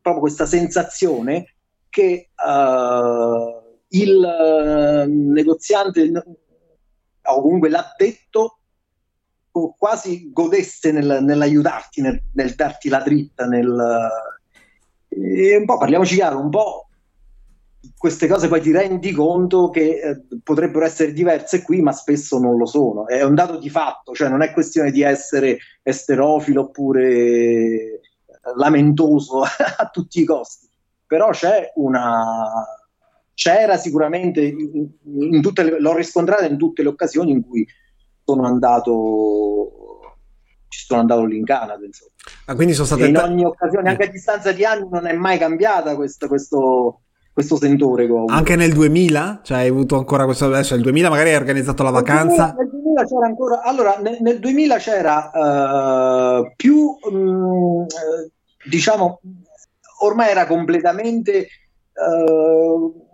proprio questa sensazione che uh, il negoziante o comunque l'addetto quasi godesse nel, nell'aiutarti, nel, nel darti la dritta, nel e un po', parliamoci chiaro, un po' queste cose poi ti rendi conto che eh, potrebbero essere diverse qui, ma spesso non lo sono, è un dato di fatto, cioè non è questione di essere esterofilo oppure lamentoso a tutti i costi, però c'è una... c'era sicuramente in, in tutte le, l'ho riscontrata in tutte le occasioni in cui sono andato ci sono andato lì in Canada, insomma. Ah, quindi sono state... in ogni occasione, anche a distanza di anni, non è mai cambiata questo, questo, questo sentore che ho avuto. Anche nel duemila, cioè hai avuto ancora questo, adesso nel duemila magari hai organizzato la vacanza. Nel duemila, nel duemila c'era ancora, allora nel, nel duemila c'era uh, più mh, diciamo ormai era completamente uh,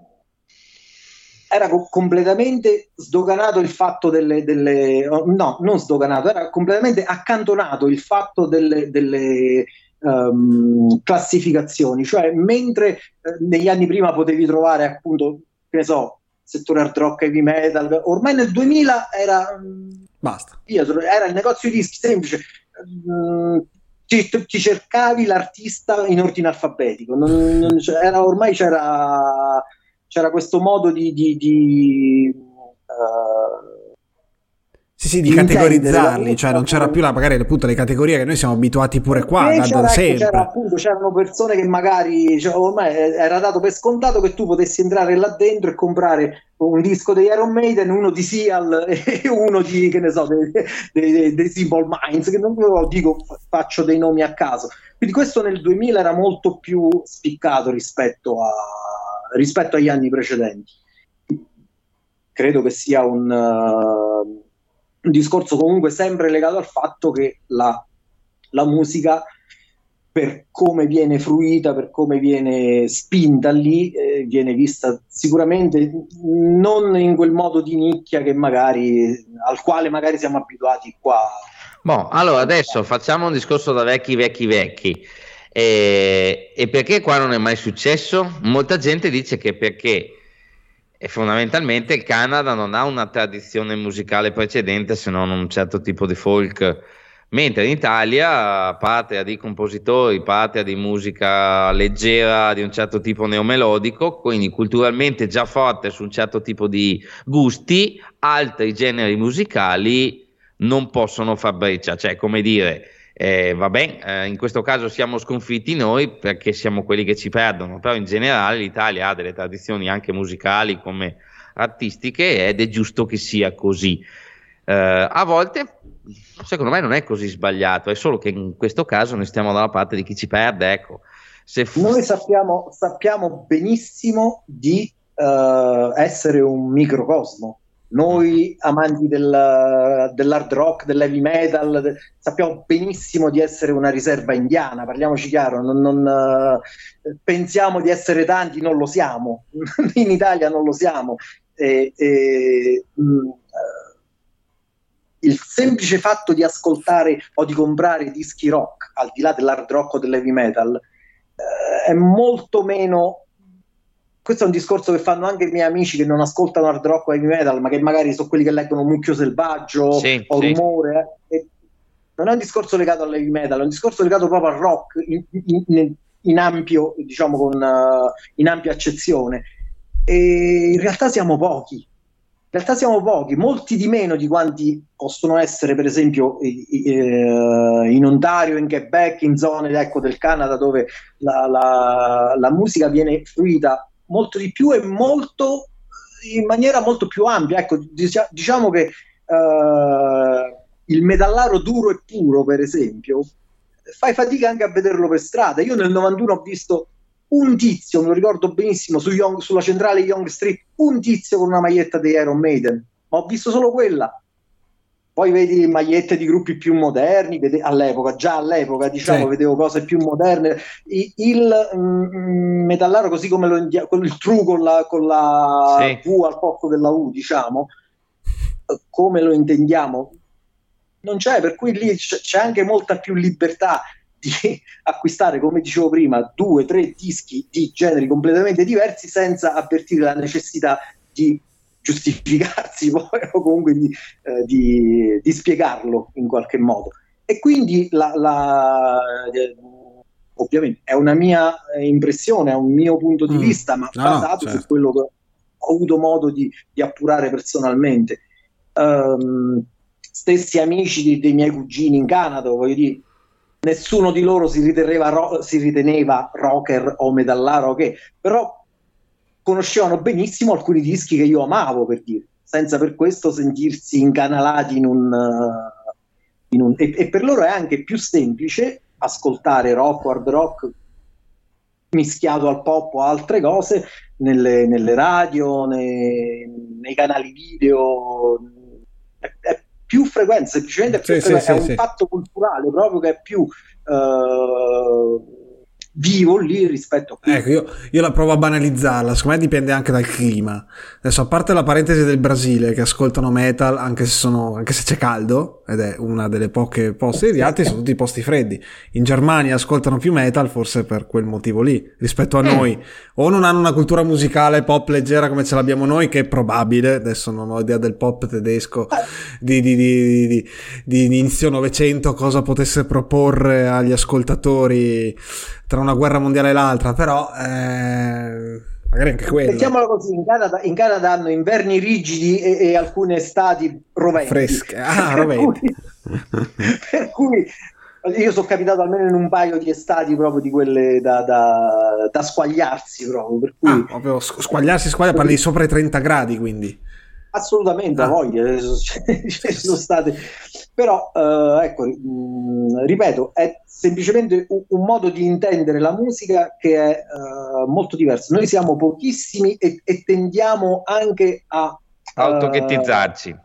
era co- completamente sdoganato il fatto delle, delle no, non sdoganato, era completamente accantonato il fatto delle, delle um, classificazioni, cioè mentre eh, negli anni prima potevi trovare appunto, che ne so, settore hard rock, heavy metal, ormai nel duemila era basta, era il negozio di dischi semplice, um, ti, ti cercavi l'artista in ordine alfabetico, non, non c'era, ormai c'era c'era questo modo di, di, di uh, sì sì di, di categorizzarli, cioè non c'era più la, magari appunto le categorie che noi siamo abituati pure qua da, c'era, da sempre c'era, appunto, c'erano persone che magari, cioè, ormai era dato per scontato che tu potessi entrare là dentro e comprare un disco degli Iron Maiden, uno di Seal e uno di, che ne so, dei, dei, dei Simple Minds, che non dico, faccio dei nomi a caso, quindi questo nel duemila era molto più spiccato rispetto a rispetto agli anni precedenti. Credo che sia un, uh, un discorso comunque sempre legato al fatto che la, la musica, per come viene fruita, per come viene spinta lì, eh, viene vista sicuramente non in quel modo di nicchia che magari al quale magari siamo abituati qua. Boh, allora adesso facciamo un discorso da vecchi vecchi vecchi. E, e perché qua non è mai successo? Molta gente dice che perché e fondamentalmente il Canada non ha una tradizione musicale precedente, se non un certo tipo di folk, mentre in Italia, patria di compositori, patria di musica leggera di un certo tipo neomelodico, quindi culturalmente già forte su un certo tipo di gusti, altri generi musicali non possono far breccia, cioè come dire... Eh, vabbè, eh, in questo caso siamo sconfitti noi perché siamo quelli che ci perdono, però in generale l'Italia ha delle tradizioni anche musicali come artistiche ed è giusto che sia così. Eh, a volte secondo me non è così sbagliato, è solo che in questo caso noi stiamo dalla parte di chi ci perde, ecco. Se fu- noi sappiamo, sappiamo benissimo di uh, essere un microcosmo. Noi amanti del, dell'hard rock, dell'heavy metal, de, sappiamo benissimo di essere una riserva indiana, parliamoci chiaro, non, non, pensiamo di essere tanti, non lo siamo, in Italia non lo siamo. E, e, mh, il semplice fatto di ascoltare o di comprare dischi rock, al di là dell'hard rock o dell'heavy metal, eh, è molto meno... Questo è un discorso che fanno anche i miei amici che non ascoltano hard rock o heavy metal, ma che magari sono quelli che leggono Mucchio Selvaggio, sì, o sì. Rumore. Eh. Non è un discorso legato all'heavy metal, è un discorso legato proprio al rock in, in, in, in ampio, diciamo, con, uh, in ampia accezione, e in realtà siamo pochi, in realtà siamo pochi, molti di meno di quanti possono essere per esempio eh, in Ontario, in Quebec, in zone, ecco, del Canada, dove la, la, la musica viene fruita molto di più e molto, in maniera molto più ampia, ecco, diciamo che eh, il metallaro duro e puro, per esempio, fai fatica anche a vederlo per strada. Io nel novantuno ho visto un tizio, me lo ricordo benissimo, su Young, sulla centrale Yonge Street, un tizio con una maglietta dei Iron Maiden, ma ho visto solo quella. Poi vedi magliette di gruppi più moderni, vede, all'epoca, già all'epoca, diciamo, sì, vedevo cose più moderne. I, il mm, metallaro, così come lo india- con il true con la, con la sì, V al posto della U, diciamo, come lo intendiamo, non c'è, per cui lì c- c'è anche molta più libertà di acquistare, come dicevo prima, due, tre dischi di generi completamente diversi senza avvertire la necessità di giustificarsi poi, o comunque di, eh, di, di spiegarlo in qualche modo. E quindi la, la, eh, ovviamente è una mia impressione, è un mio punto di mm. vista, ma no, basato certo. su quello che ho avuto modo di, di appurare personalmente. Um, stessi amici di, dei miei cugini in Canada, voglio dire, nessuno di loro si riteneva, ro- si riteneva rocker o metallaro, che però conoscevano benissimo alcuni dischi che io amavo, per dire, senza per questo sentirsi incanalati in un... Uh, in un e, e per loro è anche più semplice ascoltare rock o hard rock mischiato al pop o altre cose nelle, nelle radio, nei, nei canali video. È, è più frequente, semplicemente più sì, frequente. Sì, è sì, un fatto sì. culturale proprio che è più... Uh, vivo lì rispetto a qui. Ecco, io, io la provo a banalizzarla, secondo me dipende anche dal clima. Adesso, a parte la parentesi del Brasile, che ascoltano metal anche se, sono, anche se c'è caldo, ed è una delle poche posti, gli altri sono tutti posti freddi. In Germania ascoltano più metal forse per quel motivo lì, rispetto a noi, o non hanno una cultura musicale pop leggera come ce l'abbiamo noi, che è probabile, adesso non ho idea del pop tedesco di, di, di, di, di, di inizio Novecento, cosa potesse proporre agli ascoltatori tra una guerra mondiale e l'altra, però eh, magari anche quello. Mettiamola così, in Canada, in Canada hanno inverni rigidi e, e alcune estati roventi. Fresche, ah, roventi. Per cui, per cui io sono capitato almeno in un paio di estati proprio di quelle da, da, da squagliarsi proprio. Per cui, ah, proprio squagliarsi, squaglia, parli di sopra i trenta gradi, quindi. Assolutamente, ah. voglia, ci sono state, però eh, ecco, mh, ripeto, è semplicemente un, un modo di intendere la musica che è eh, molto diverso. Noi siamo pochissimi e, e tendiamo anche a autoghettizzarci. Eh,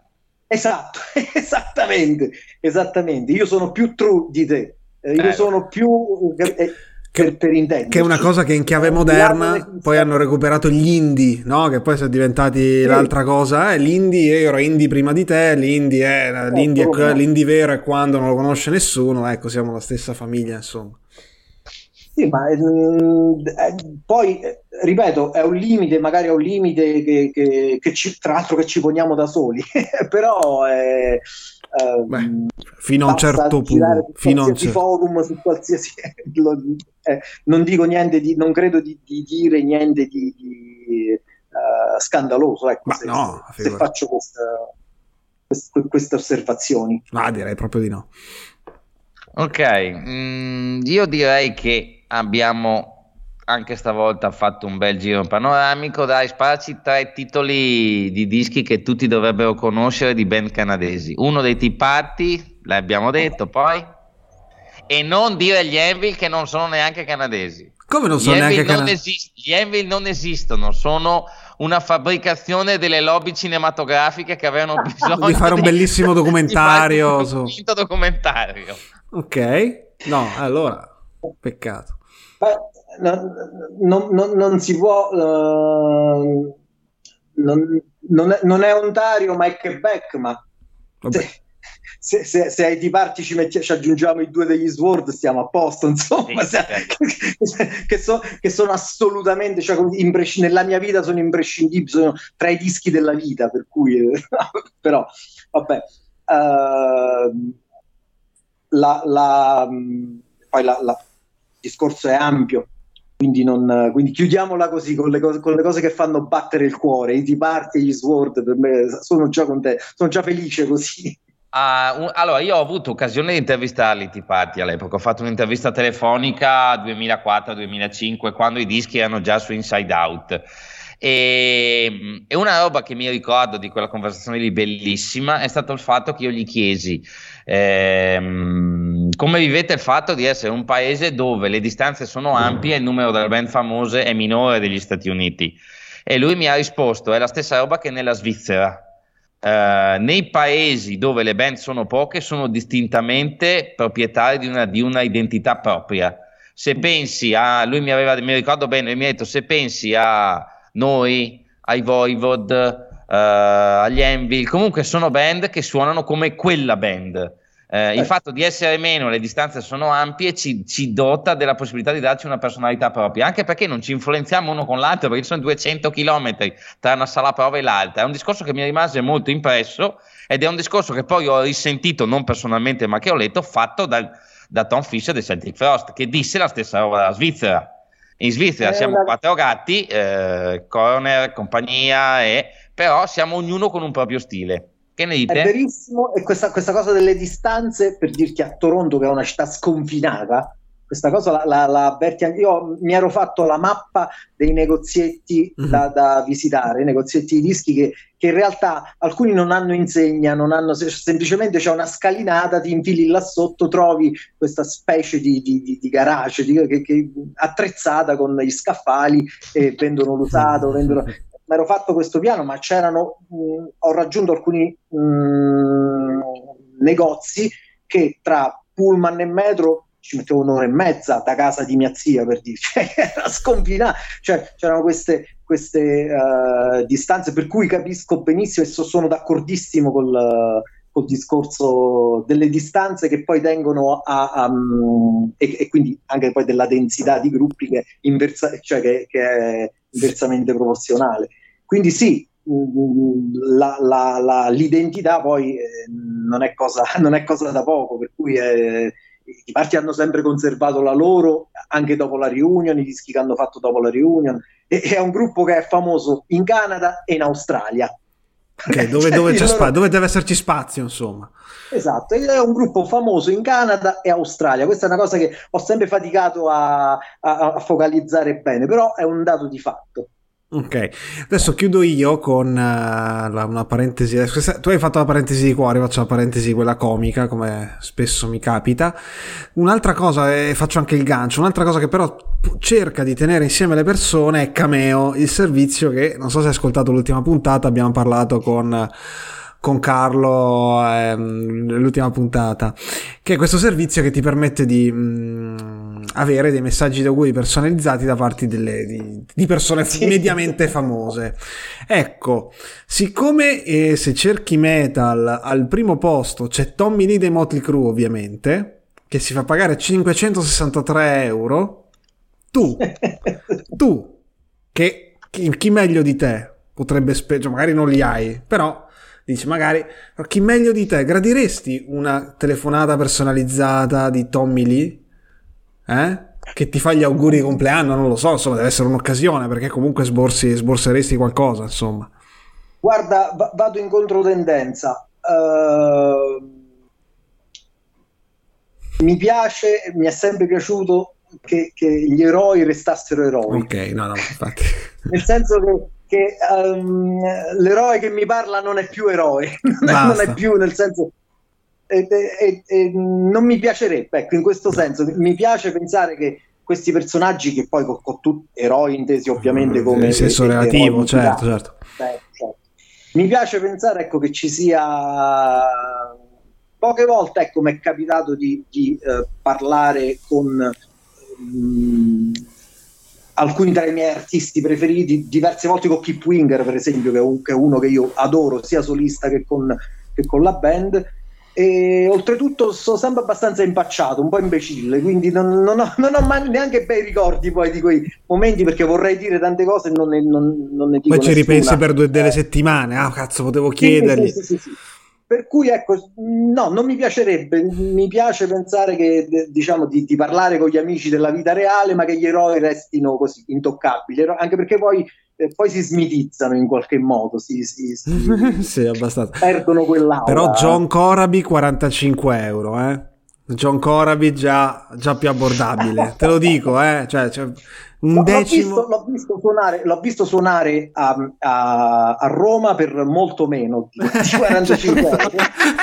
esatto, esattamente, esattamente. Io sono più true di te, eh, io eh. sono più... Eh, Che, per, per che è una cosa che in chiave moderna poi hanno recuperato gli indie, no? Che poi sono diventati sì. l'altra cosa, eh, l'indie, io ero indie prima di te, l'indie è, l'indie, oh, è, l'indie vero è quando non lo conosce nessuno, ecco, siamo la stessa famiglia, insomma. Sì, ma eh, poi, ripeto, è un limite, magari è un limite che, che, che ci, tra l'altro che ci poniamo da soli, però... Eh, Beh, fino a un certo punto, fino a un certo forum su qualsiasi, eh, non dico niente di, non credo di, di dire niente di, di uh, scandaloso, ecco, ma se, no, se faccio questa, quest, queste osservazioni. Ma direi proprio di no. Ok, mm, io direi che abbiamo anche stavolta fatto un bel giro panoramico. Dai, sparaci tre titoli di dischi che tutti dovrebbero conoscere di band canadesi. Uno dei Tea Party, l'abbiamo detto, poi, e non dire gli Anvil, che non sono neanche canadesi. Come non sono neanche canadesi? Gli Anvil non esistono, sono una fabbricazione delle lobby cinematografiche che avevano bisogno di fare un bellissimo documentario, di fare un finto documentario. Ok, no, allora peccato. Non, non, non, non si può uh, non, non, è, non è Ontario ma è Quebec, ma se, se, se ai diparti ci, metti, ci aggiungiamo i due degli Sword stiamo a posto, insomma, sì, se, sì. Che, so, che sono assolutamente, cioè, impresci- nella mia vita sono imprescindibili, sono tra i dischi della vita, per cui però vabbè, uh, la, la poi la, la discorso è ampio, quindi, non, quindi chiudiamola così con le, cose, con le cose che fanno battere il cuore. I Tea Party e gli Sword per me sono già contento, sono già felice così. Ah, un, allora io ho avuto occasione di intervistarli Tea Party all'epoca, ho fatto un'intervista telefonica duemilaquattro duemilacinque quando i dischi erano già su Inside Out. E, e una roba che mi ricordo di quella conversazione lì bellissima è stato il fatto che io gli chiesi ehm, come vivete il fatto di essere un paese dove le distanze sono ampie e il numero delle band famose è minore degli Stati Uniti, e lui mi ha risposto è la stessa roba che nella Svizzera, eh, nei paesi dove le band sono poche sono distintamente proprietari di una, di una identità propria. Se pensi a, lui mi aveva, mi ricordo bene, mi ha detto se pensi a noi, ai Voivod, uh, agli Envil, comunque sono band che suonano come quella band. Eh, il fatto di essere meno, le distanze sono ampie, ci, ci dota della possibilità di darci una personalità propria, anche perché non ci influenziamo uno con l'altro, perché sono duecento chilometri tra una sala prova e l'altra. È un discorso che mi rimase molto impresso ed è un discorso che poi ho risentito, non personalmente ma che ho letto, fatto dal, da Tom Fisher dei Celtic Frost, che disse la stessa roba dalla Svizzera. In Svizzera eh, siamo la... quattro gatti, eh, Corner, compagnia, e... però siamo ognuno con un proprio stile. Che ne dite? È verissimo, e questa, questa cosa delle distanze, per dirti a Toronto, che è una città sconfinata, questa cosa la, la, la avverti anche io. Mi ero fatto la mappa dei negozietti mm-hmm. da, da visitare, i negozietti di dischi che, che in realtà alcuni non hanno insegna, non hanno, semplicemente c'è una scalinata, ti infili là sotto, trovi questa specie di, di, di, di garage di, che, che, attrezzata con gli scaffali, e vendono l'usato, vendono... Mi ero fatto questo piano, ma c'erano mh, ho raggiunto alcuni mh, negozi che tra pullman e metro ci mettevo un'ora e mezza da casa di mia zia, per dirci, era sconfinata, cioè c'erano queste, queste uh, distanze, per cui capisco benissimo e so, sono d'accordissimo col, uh, col discorso delle distanze che poi tengono a, a um, e, e quindi anche poi della densità di gruppi che, inversa, cioè che, che è inversamente proporzionale, quindi sì. La, la, la, l'identità poi eh, non è cosa, non è cosa da poco, per cui eh, i parti hanno sempre conservato la loro anche dopo la reunion, i dischi che hanno fatto dopo la reunion, e, è un gruppo che è famoso in Canada e in Australia, okay, dove, cioè, dove, c'è loro... spa- dove deve esserci spazio, insomma. Esatto, è un gruppo famoso in Canada e Australia. Questa è una cosa che ho sempre faticato a, a, a focalizzare bene, però è un dato di fatto. Ok, adesso chiudo io con uh, la, una parentesi. Tu hai fatto la parentesi di cuore, faccio la parentesi quella comica, come spesso mi capita. Un'altra cosa, e faccio anche il gancio, un'altra cosa che però cerca di tenere insieme le persone è Cameo, il servizio che, non so se hai ascoltato l'ultima puntata, abbiamo parlato con... con Carlo ehm, l'ultima puntata, che è questo servizio che ti permette di mh, avere dei messaggi d'auguri personalizzati da parte delle, di, di persone sì. mediamente famose. Ecco, siccome eh, se cerchi metal al primo posto c'è Tommy Lee dei Motley Crue, ovviamente, che si fa pagare cinquecentosessantatré euro, tu tu che chi, chi meglio di te potrebbe spendere, magari non li hai, però dici magari, ma chi meglio di te gradiresti una telefonata personalizzata di Tommy Lee, eh? Che ti fa gli auguri di compleanno? Non lo so, insomma deve essere un'occasione, perché comunque sborsi, sborseresti qualcosa, insomma. Guarda, v- vado in controtendenza, uh, mi piace, mi è sempre piaciuto che, che gli eroi restassero eroi. Ok, no no, infatti nel senso che Che, um, l'eroe che mi parla non è più eroe, non è più, nel senso e, e, e, non mi piacerebbe, ecco, in questo senso mi piace pensare che questi personaggi che poi con, con tutti eroi intesi ovviamente come in senso relativo, certo, certo. Beh, certo, mi piace pensare, ecco, che ci sia, poche volte, ecco, mi è capitato di, di eh, parlare con mh, alcuni tra i miei artisti preferiti, diverse volte con Kip Winger, per esempio, che è, un, che è uno che io adoro sia solista che con, che con la band, e oltretutto sono sempre abbastanza impacciato, un po' imbecille, quindi non, non ho, non ho mai, neanche bei ricordi poi di quei momenti, perché vorrei dire tante cose e non ne, non, non ne dico poi nessuna. Ci ripensi per due delle settimane, ah cazzo potevo chiedergli. Sì, sì, sì, sì, sì. Per cui ecco, no, non mi piacerebbe, mi piace pensare che, diciamo, di, di parlare con gli amici della vita reale, ma che gli eroi restino così intoccabili, anche perché poi, eh, poi si smitizzano in qualche modo, si, si, si sì, abbastanza. Perdono quell'aura. Però John Corabi quarantacinque euro, eh? John Corabi già, già più abbordabile, te lo dico, eh? Cioè, cioè un no, decimo... l'ho, visto, l'ho, visto suonare, l'ho visto suonare a, a, a Roma per molto meno di quarantacinque euro,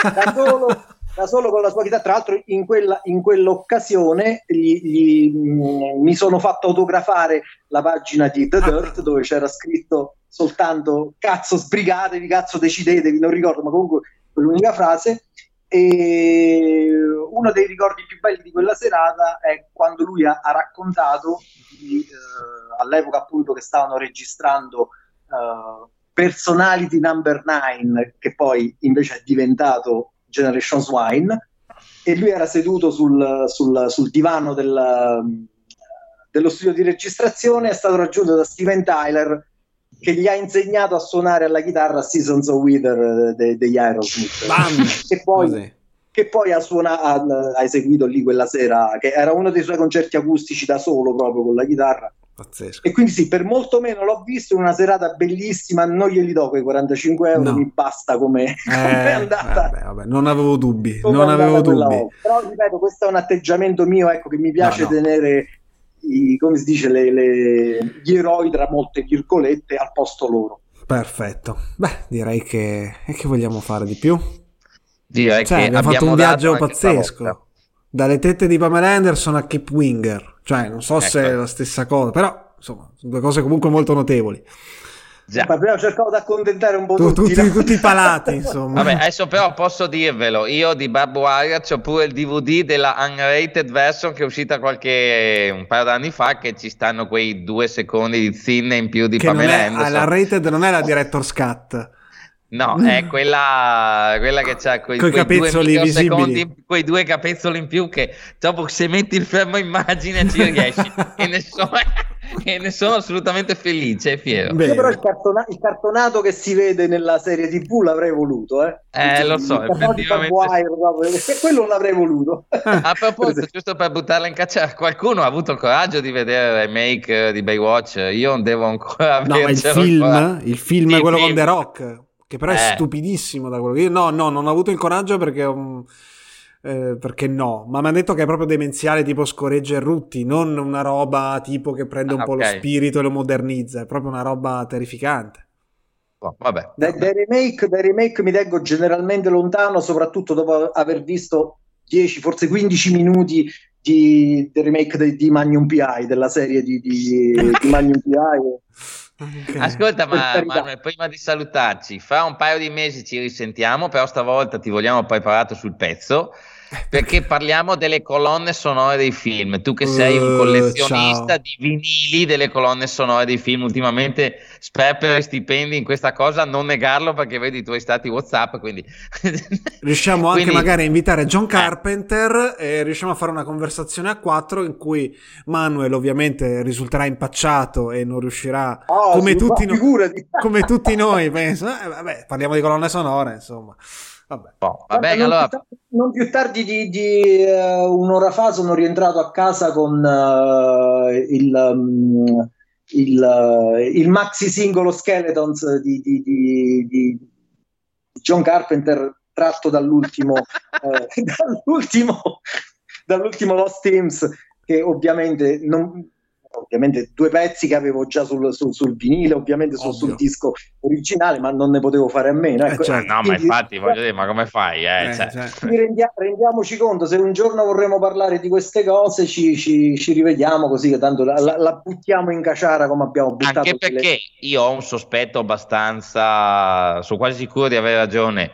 da solo, da solo con la sua chitarra. Tra l'altro in, quella, in quell'occasione gli, gli, mh, mi sono fatto autografare la pagina di The Dirt, dove c'era scritto soltanto "cazzo sbrigatevi, cazzo decidetevi", non ricordo, ma comunque quell'unica frase. E uno dei ricordi più belli di quella serata è quando lui ha, ha raccontato di, eh, all'epoca appunto che stavano registrando eh, Personality Number nine, che poi invece è diventato Generation Swine, e lui era seduto sul, sul, sul divano del, dello studio di registrazione, è stato raggiunto da Steven Tyler, che gli ha insegnato a suonare alla chitarra Seasons of Wither de- degli Aerosmith. Bam! Che poi, che poi ha, suona- ha, ha eseguito lì quella sera, che era uno dei suoi concerti acustici da solo, proprio con la chitarra. Pazzesco. E quindi sì, per molto meno l'ho visto in una serata bellissima, non glieli do quei quarantacinque euro, no. Mi basta come è eh, andata. Vabbè, vabbè, non avevo dubbi, non avevo dubbi. Però ripeto, questo è un atteggiamento mio, ecco, che mi piace no, no. tenere... I, come si dice, le, le, gli eroi tra molte virgolette al posto loro. Perfetto. Beh, direi che, che vogliamo fare di più? Direi cioè, che abbiamo fatto un viaggio pazzesco, dalle tette di Pamela Anderson a Kip Winger, cioè non so ecco. se è la stessa cosa, però insomma sono due cose comunque molto notevoli. Già. Ma abbiamo cercato di accontentare un po' tu, tutti, tutti, no? tutti i palati, insomma. Vabbè, adesso però posso dirvelo, io di Barb Wire c'ho pure il D V D della unrated version che è uscita qualche un paio d'anni fa, che ci stanno quei due secondi di zinne in più di che Pamela non è, Anderson. La rated non è la director's cut. No, è quella, quella che c'ha quei, quei due secondi, quei due capezzoli in più che dopo se metti il fermo immagine ci riesci e ne so... e ne sono assolutamente felice e fiero. Beh, però il, cartona- il cartonato che si vede nella serie tivù l'avrei voluto, eh, eh lo so, effettivamente Wire, quello l'avrei voluto. A proposito, giusto per buttarla in caccia, qualcuno ha avuto il coraggio di vedere il remake di Baywatch? Io non devo ancora avere no, il, il film, il film è quello film. Con The Rock, che però è eh. stupidissimo, da quello che io no, no, non ho avuto il coraggio perché um... Eh, perché no, ma mi hanno detto che è proprio demenziale, tipo Scoreggia e Rutti, non una roba tipo che prende un ah, po' okay. lo spirito e lo modernizza, è proprio una roba terrificante. Oh, vabbè. Dai, dai remake, dai remake mi tengo generalmente lontano, soprattutto dopo aver visto dieci, forse quindici minuti di, del remake di, di Magnum P I, della serie di, di, di Magnum P I. Okay. Ascolta, ma, Manuel, prima di salutarci, fra un paio di mesi ci risentiamo, però stavolta ti vogliamo preparato sul pezzo, perché parliamo delle colonne sonore dei film. Tu che sei un collezionista uh, di vinili delle colonne sonore dei film, ultimamente sperperi stipendi in questa cosa, non negarlo, perché vedi i tuoi stati WhatsApp, quindi riusciamo anche quindi... magari a invitare John Carpenter e riusciamo a fare una conversazione a quattro in cui Manuel ovviamente risulterà impacciato e non riuscirà oh, come, tutti no... come tutti noi penso. Eh, vabbè, parliamo di colonne sonore, insomma. Vabbè. Oh, va bene, allora... non, più tardi, non più tardi di, di uh, un'ora fa sono rientrato a casa con uh, il, um, il, uh, il maxi singolo Skeletons di, di, di, di John Carpenter, tratto dall'ultimo eh, dall'ultimo dall'ultimo Lost Teams, che ovviamente non ovviamente due pezzi che avevo già sul, sul, sul vinile, ovviamente sul, sul disco originale, ma non ne potevo fare a meno, ecco. eh, cioè, no quindi, ma infatti eh, voglio dire, ma come fai eh, eh, cioè. Cioè. Rendia, rendiamoci conto, se un giorno vorremmo parlare di queste cose ci, ci, ci rivediamo, così che tanto la, la, la buttiamo in caciara come abbiamo buttato, anche perché le... io ho un sospetto abbastanza, sono quasi sicuro di avere ragione,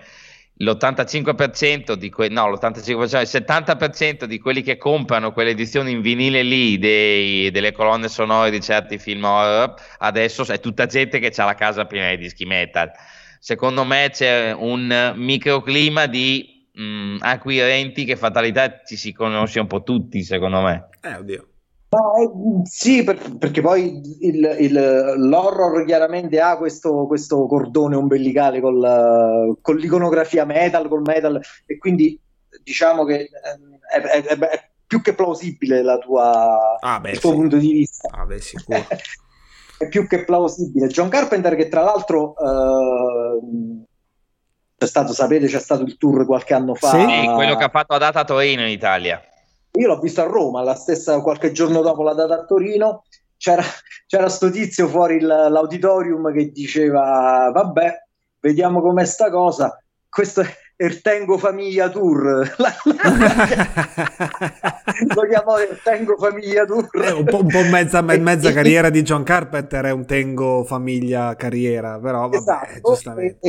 l'ottantacinque per cento di que- no, l'ottantacinque per cento, il settanta per cento di quelli che comprano quelle edizioni in vinile lì dei, delle colonne sonore di certi film horror adesso è tutta gente che ha la casa piena di dischi metal. Secondo me c'è un microclima di mh, acquirenti che fatalità ci si conosce un po' tutti, secondo me. Eh, oddio. Eh, sì, per, perché poi il, il, l'horror chiaramente ha questo, questo cordone ombelicale col, con l'iconografia metal, col metal, e quindi diciamo che è, è, è, è più che plausibile la tua, ah, beh, il tuo sì. punto di vista. Ah, beh, sicuro. È più che plausibile. John Carpenter, che tra l'altro eh, c'è stato, sapete, c'è stato il tour qualche anno fa. Sì, quello che ha fatto la data a Torino in Italia. Io l'ho visto a Roma, la stessa, qualche giorno dopo la data a Torino. C'era, c'era sto tizio fuori il, l'auditorium che diceva: vabbè, vediamo com'è sta cosa. Questo è Ertengo Famiglia Tour. Lo chiamò Ertengo Famiglia Tour. È un po', un po' mezza, mezza carriera di John Carpenter è un Tengo Famiglia Carriera, però vabbè, esatto. Giustamente.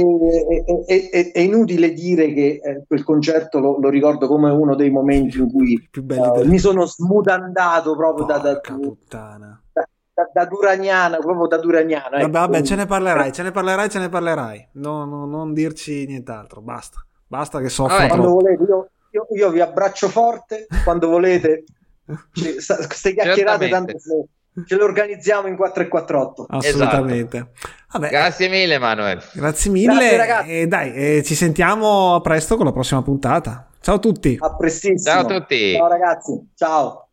È, è, è, è inutile dire che quel concerto lo, lo ricordo come uno dei momenti in cui uh, mi sono smudandato proprio da, da puttana. Da, Da, da Duragnana, proprio da Duragnana. Ecco. Vabbè, vabbè, ce ne parlerai, ce ne parlerai, ce ne parlerai. No, no, non dirci nient'altro, basta. Basta che soffro ah, troppo. Volete, io, io, io vi abbraccio forte, quando volete. Queste chiacchierate tanto ce le organizziamo in quattro e quarantotto. Assolutamente. Esatto. Vabbè. Grazie mille, Manuel. Grazie mille. Grazie, ragazzi. E dai, eh, ci sentiamo presto con la prossima puntata. Ciao a tutti. A prestissimo. Ciao a tutti. Ciao ragazzi. Ciao.